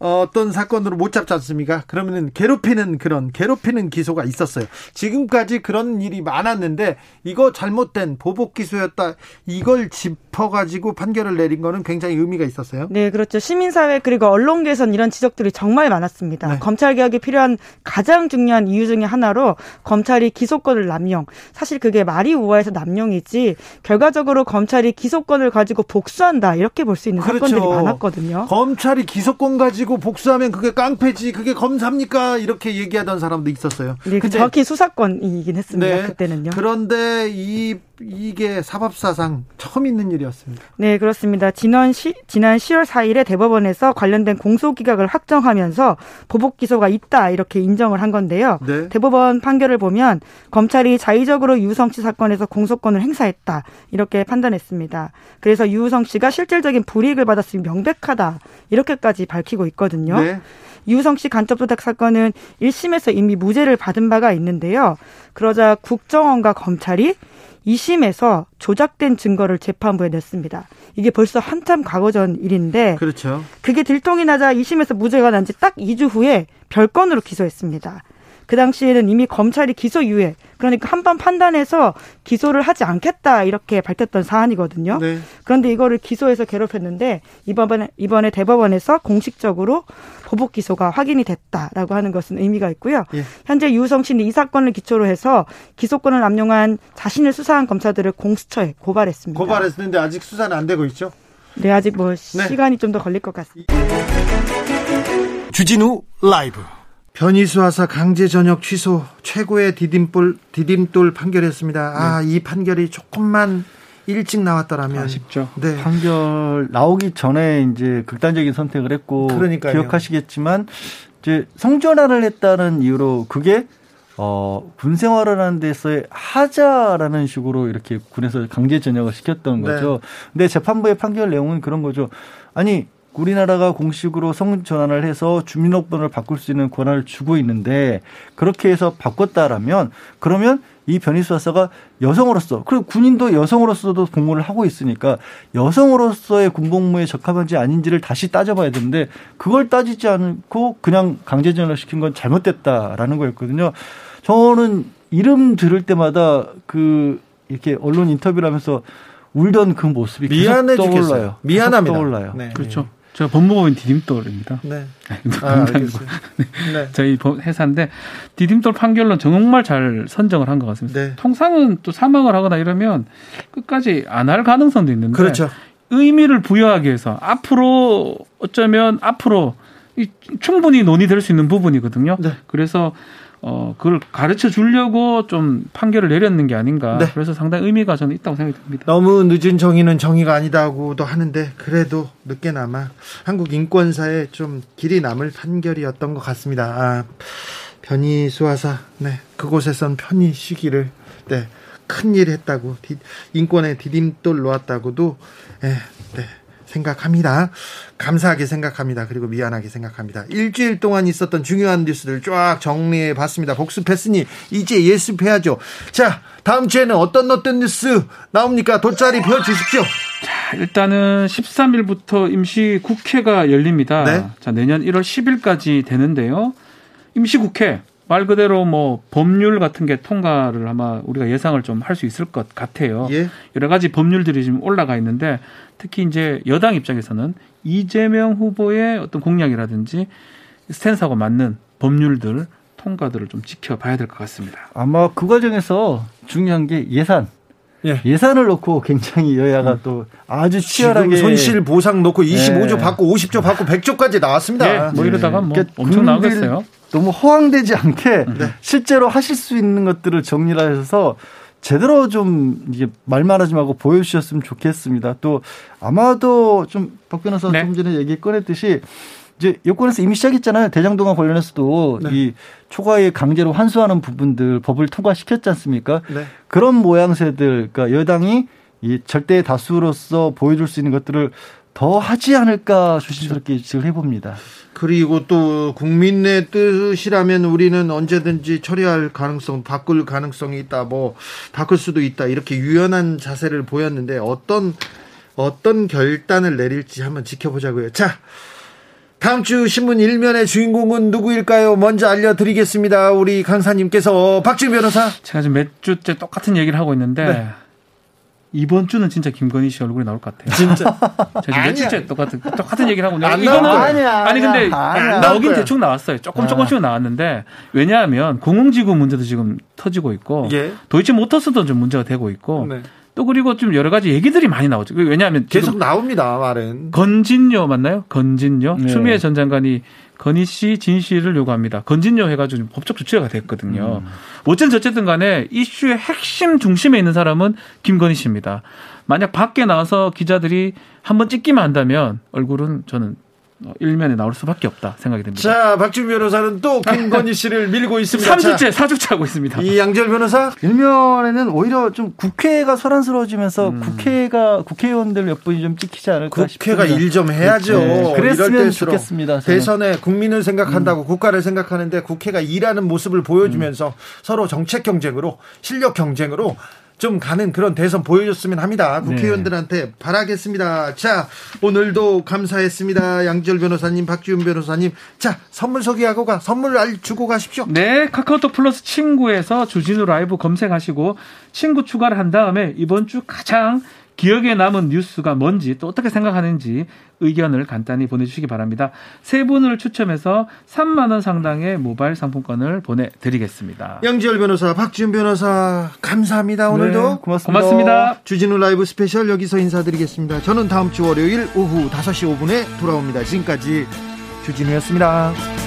어떤 사건으로 못 잡지 않습니까? 그러면은 괴롭히는 그런 괴롭히는 기소가 있었어요. 지금까지 그런 일이 많았는데 이거 잘못된 보복 기소였다. 이걸 짚어가지고 판결을 내린 거는 굉장히 의미가 있었어요. 네, 그렇죠. 시민사회 그리고 언론계에서는 이런 지적들이 정말 많았습니다. 네. 검찰개혁이 필요한 가장 중요한 이유 중에 하나로 검찰이 기소권을 남용. 사실 그게 말이 우아해서 남용이지 결과적으로 검찰이 기소권을 가지고 복수한다. 이렇게 볼 수 있는 그렇죠. 사건들이 많았거든요. 검찰이 기소권 가지고 그리고 복수하면 그게 깡패지 그게 검사입니까 이렇게 얘기하던 사람도 있었어요. 네, 근데 정확히 수사권이긴 했습니다. 네, 그때는요. 그런데 이 이게 사법사상 처음 있는 일이었습니다. 네, 그렇습니다. 지난, 시, 지난 시월 사일에 대법원에서 관련된 공소기각을 확정하면서 보복기소가 있다 이렇게 인정을 한 건데요. 네. 대법원 판결을 보면 검찰이 자의적으로 유우성 씨 사건에서 공소권을 행사했다 이렇게 판단했습니다. 그래서 유우성 씨가 실질적인 불이익을 받았으니 명백하다 이렇게까지 밝히고 있거든요. 네. 유우성 씨 간첩조작 사건은 일심에서 이미 무죄를 받은 바가 있는데요. 그러자 국정원과 검찰이 이심에서 조작된 증거를 재판부에 냈습니다. 이게 벌써 한참 과거 전 일인데 그렇죠. 그게 들통이 나자 이심에서 무죄가 난 지 딱 이주 후에 별건으로 기소했습니다. 그 당시에는 이미 검찰이 기소유예, 그러니까 한 번 판단해서 기소를 하지 않겠다 이렇게 밝혔던 사안이거든요. 네. 그런데 이거를 기소해서 괴롭혔는데 이번에, 이번에 대법원에서 공식적으로 보복 기소가 확인이 됐다라고 하는 것은 의미가 있고요. 예. 현재 유우성 씨는 이 사건을 기초로 해서 기소권을 남용한 자신을 수사한 검사들을 공수처에 고발했습니다. 고발했는데 아직 수사는 안 되고 있죠? 네, 아직 뭐 네. 시간이 좀 더 걸릴 것 같습니다. 주진우 라이브. 변희수 하사 강제 전역 취소 최고의 디딤돌 디딤돌 판결이었습니다. 아, 네. 이 판결이 조금만 일찍 나왔더라면 아쉽죠. 네. 판결 나오기 전에 이제 극단적인 선택을 했고 그러니까요. 기억하시겠지만 이제 성전환을 했다는 이유로 그게 어, 군 생활을 하는 데서의 하자라는 식으로 이렇게 군에서 강제 전역을 시켰던 거죠. 네. 근데 재판부의 판결 내용은 그런 거죠. 아니 우리나라가 공식으로 성전환을 해서 주민등록번호를 바꿀 수 있는 권한을 주고 있는데 그렇게 해서 바꿨다라면 그러면 이 변희수 하사가 여성으로서 그리고 군인도 여성으로서도 복무를 하고 있으니까 여성으로서의 군복무에 적합한지 아닌지를 다시 따져봐야 되는데 그걸 따지지 않고 그냥 강제전환을 시킨 건 잘못됐다라는 거였거든요. 저는 이름 들을 때마다 그 이렇게 언론 인터뷰를 하면서 울던 그 모습이 미안해 계속 떠올라요. 주겠어요. 미안합니다. 떠올라요. 네. 그렇죠. 저 법무법인 디딤돌입니다. 네. 아, 알겠습니다. 네. 네. 저희 회사인데 디딤돌 판결론 정말 잘 선정을 한 것 같습니다. 네. 통상은 또 사망을 하거나 이러면 끝까지 안 할 가능성도 있는데 그렇죠. 의미를 부여하기 위해서 앞으로 어쩌면 앞으로 충분히 논의될 수 있는 부분이거든요. 네. 그래서 어, 그걸 가르쳐 주려고 좀 판결을 내렸는 게 아닌가. 네. 그래서 상당히 의미가 저는 있다고 생각이 듭니다. 너무 늦은 정의는 정의가 아니다고도 하는데 그래도 늦게나마 한국 인권사에 좀 길이 남을 판결이었던 것 같습니다. 아, 변희수 하사, 네, 그곳에선 편히 쉬기를, 네, 큰일 했다고, 디, 인권에 디딤돌 놓았다고도, 네, 네. 생각합니다. 감사하게 생각합니다. 그리고 미안하게 생각합니다. 일주일 동안 있었던 중요한 뉴스들 쫙 정리해봤습니다. 복습했으니 이제 예습해야죠. 자, 다음 주에는 어떤 어떤 뉴스 나옵니까? 돗자리 펴주십시오. 자, 일단은 십삼 일부터 임시국회가 열립니다. 네? 자, 내년 일월 십일까지 되는데요. 임시국회 말 그대로 뭐 법률 같은 게 통과를 아마 우리가 예상을 좀 할 수 있을 것 같아요. 예? 여러 가지 법률들이 지금 올라가 있는데 특히 이제 여당 입장에서는 이재명 후보의 어떤 공약이라든지 스탠스하고 맞는 법률들 통과들을 좀 지켜봐야 될 것 같습니다. 아마 그 과정에서 중요한 게 예산. 예. 예산을 놓고 굉장히 여야가 음. 또 아주 치열하게 손실 보상 놓고 이십오조 예. 받고 오십조 받고 백조까지 나왔습니다. 예. 뭐 이러다가 뭐 그러니까 엄청 나오겠어요. 너무 허황되지 않게 네. 실제로 하실 수 있는 것들을 정리하셔서 제대로 좀 이게 말만 하지 말고 보여주셨으면 좋겠습니다. 또 아마도 좀 박 변호사 네. 좀 전에 얘기 꺼냈듯이 이제 여권에서 이미 시작했잖아요. 대장동과 관련해서도 네. 이 초과의 강제로 환수하는 부분들 법을 통과시켰지 않습니까? 네. 그런 모양새들, 그러니까 여당이 이 절대 다수로서 보여줄 수 있는 것들을 더 하지 않을까 조심스럽게 예측을 해봅니다. 그리고 또 국민의 뜻이라면 우리는 언제든지 처리할 가능성, 바꿀 가능성이 있다, 뭐 바꿀 수도 있다 이렇게 유연한 자세를 보였는데 어떤 어떤 결단을 내릴지 한번 지켜보자고요. 자. 다음 주 신문 일면의 주인공은 누구일까요? 먼저 알려드리겠습니다. 우리 강사님께서 박지훈 변호사. 제가 지금 몇 주째 똑같은 얘기를 하고 있는데 네. 이번 주는 진짜 김건희 씨 얼굴이 나올 것 같아요. 진짜. 제가 지금 몇 주째 똑같은 똑같은 얘기를 하고 있는데 안 이거는 아니야, 아니 근데 아니야, 나오긴 거야. 대충 나왔어요. 조금 조금씩 나왔는데 왜냐하면 공공지구 문제도 지금 터지고 있고 예. 도이치모터스도 좀 문제가 되고 있고. 네. 또 그리고 좀 여러 가지 얘기들이 많이 나오죠. 왜냐하면 계속 나옵니다. 말은. 건진료 맞나요? 건진료. 네. 추미애 전 장관이 건희 씨 진실을 요구합니다. 건진료 해가지고 법적 조치가 됐거든요. 음. 어쨌든 어쨌든 간에 이슈의 핵심 중심에 있는 사람은 김건희 씨입니다. 만약 밖에 나와서 기자들이 한번 찍기만 한다면 얼굴은 저는 일면에 나올 수밖에 없다 생각이 듭니다. 자, 박준 변호사는 또 김건희 씨를 밀고 있습니다. 삼 주째 사주째 하고 있습니다. 이 양지열 변호사 일면에는 오히려 좀 국회가 소란스러워지면서 음. 국회가 국회의원들 몇 분이 좀 찍히지 않을까 싶습니다. 국회가 일 좀 해야죠. 네. 그랬으면 좋겠습니다. 대선에 국민을 생각한다고 음. 국가를 생각하는데 국회가 일하는 모습을 보여주면서 음. 서로 정책 경쟁으로 실력 경쟁으로 좀 가는 그런 대선 보여줬으면 합니다. 국회의원들한테 네. 바라겠습니다. 자, 오늘도 감사했습니다. 양지열 변호사님, 박지훈 변호사님. 자, 선물 소개하고 가. 선물 알 주고 가십시오. 네, 카카오톡 플러스 친구에서 주진우 라이브 검색하시고 친구 추가를 한 다음에 이번 주 가장 기억에 남은 뉴스가 뭔지 또 어떻게 생각하는지 의견을 간단히 보내주시기 바랍니다. 세 분을 추첨해서 삼만 원 상당의 모바일 상품권을 보내드리겠습니다. 양지열 변호사, 박지훈 변호사 감사합니다. 오늘도 네, 고맙습니다. 고맙습니다. 주진우 라이브 스페셜 여기서 인사드리겠습니다. 저는 다음 주 월요일 오후 다섯 시 오 분에 돌아옵니다. 지금까지 주진우였습니다.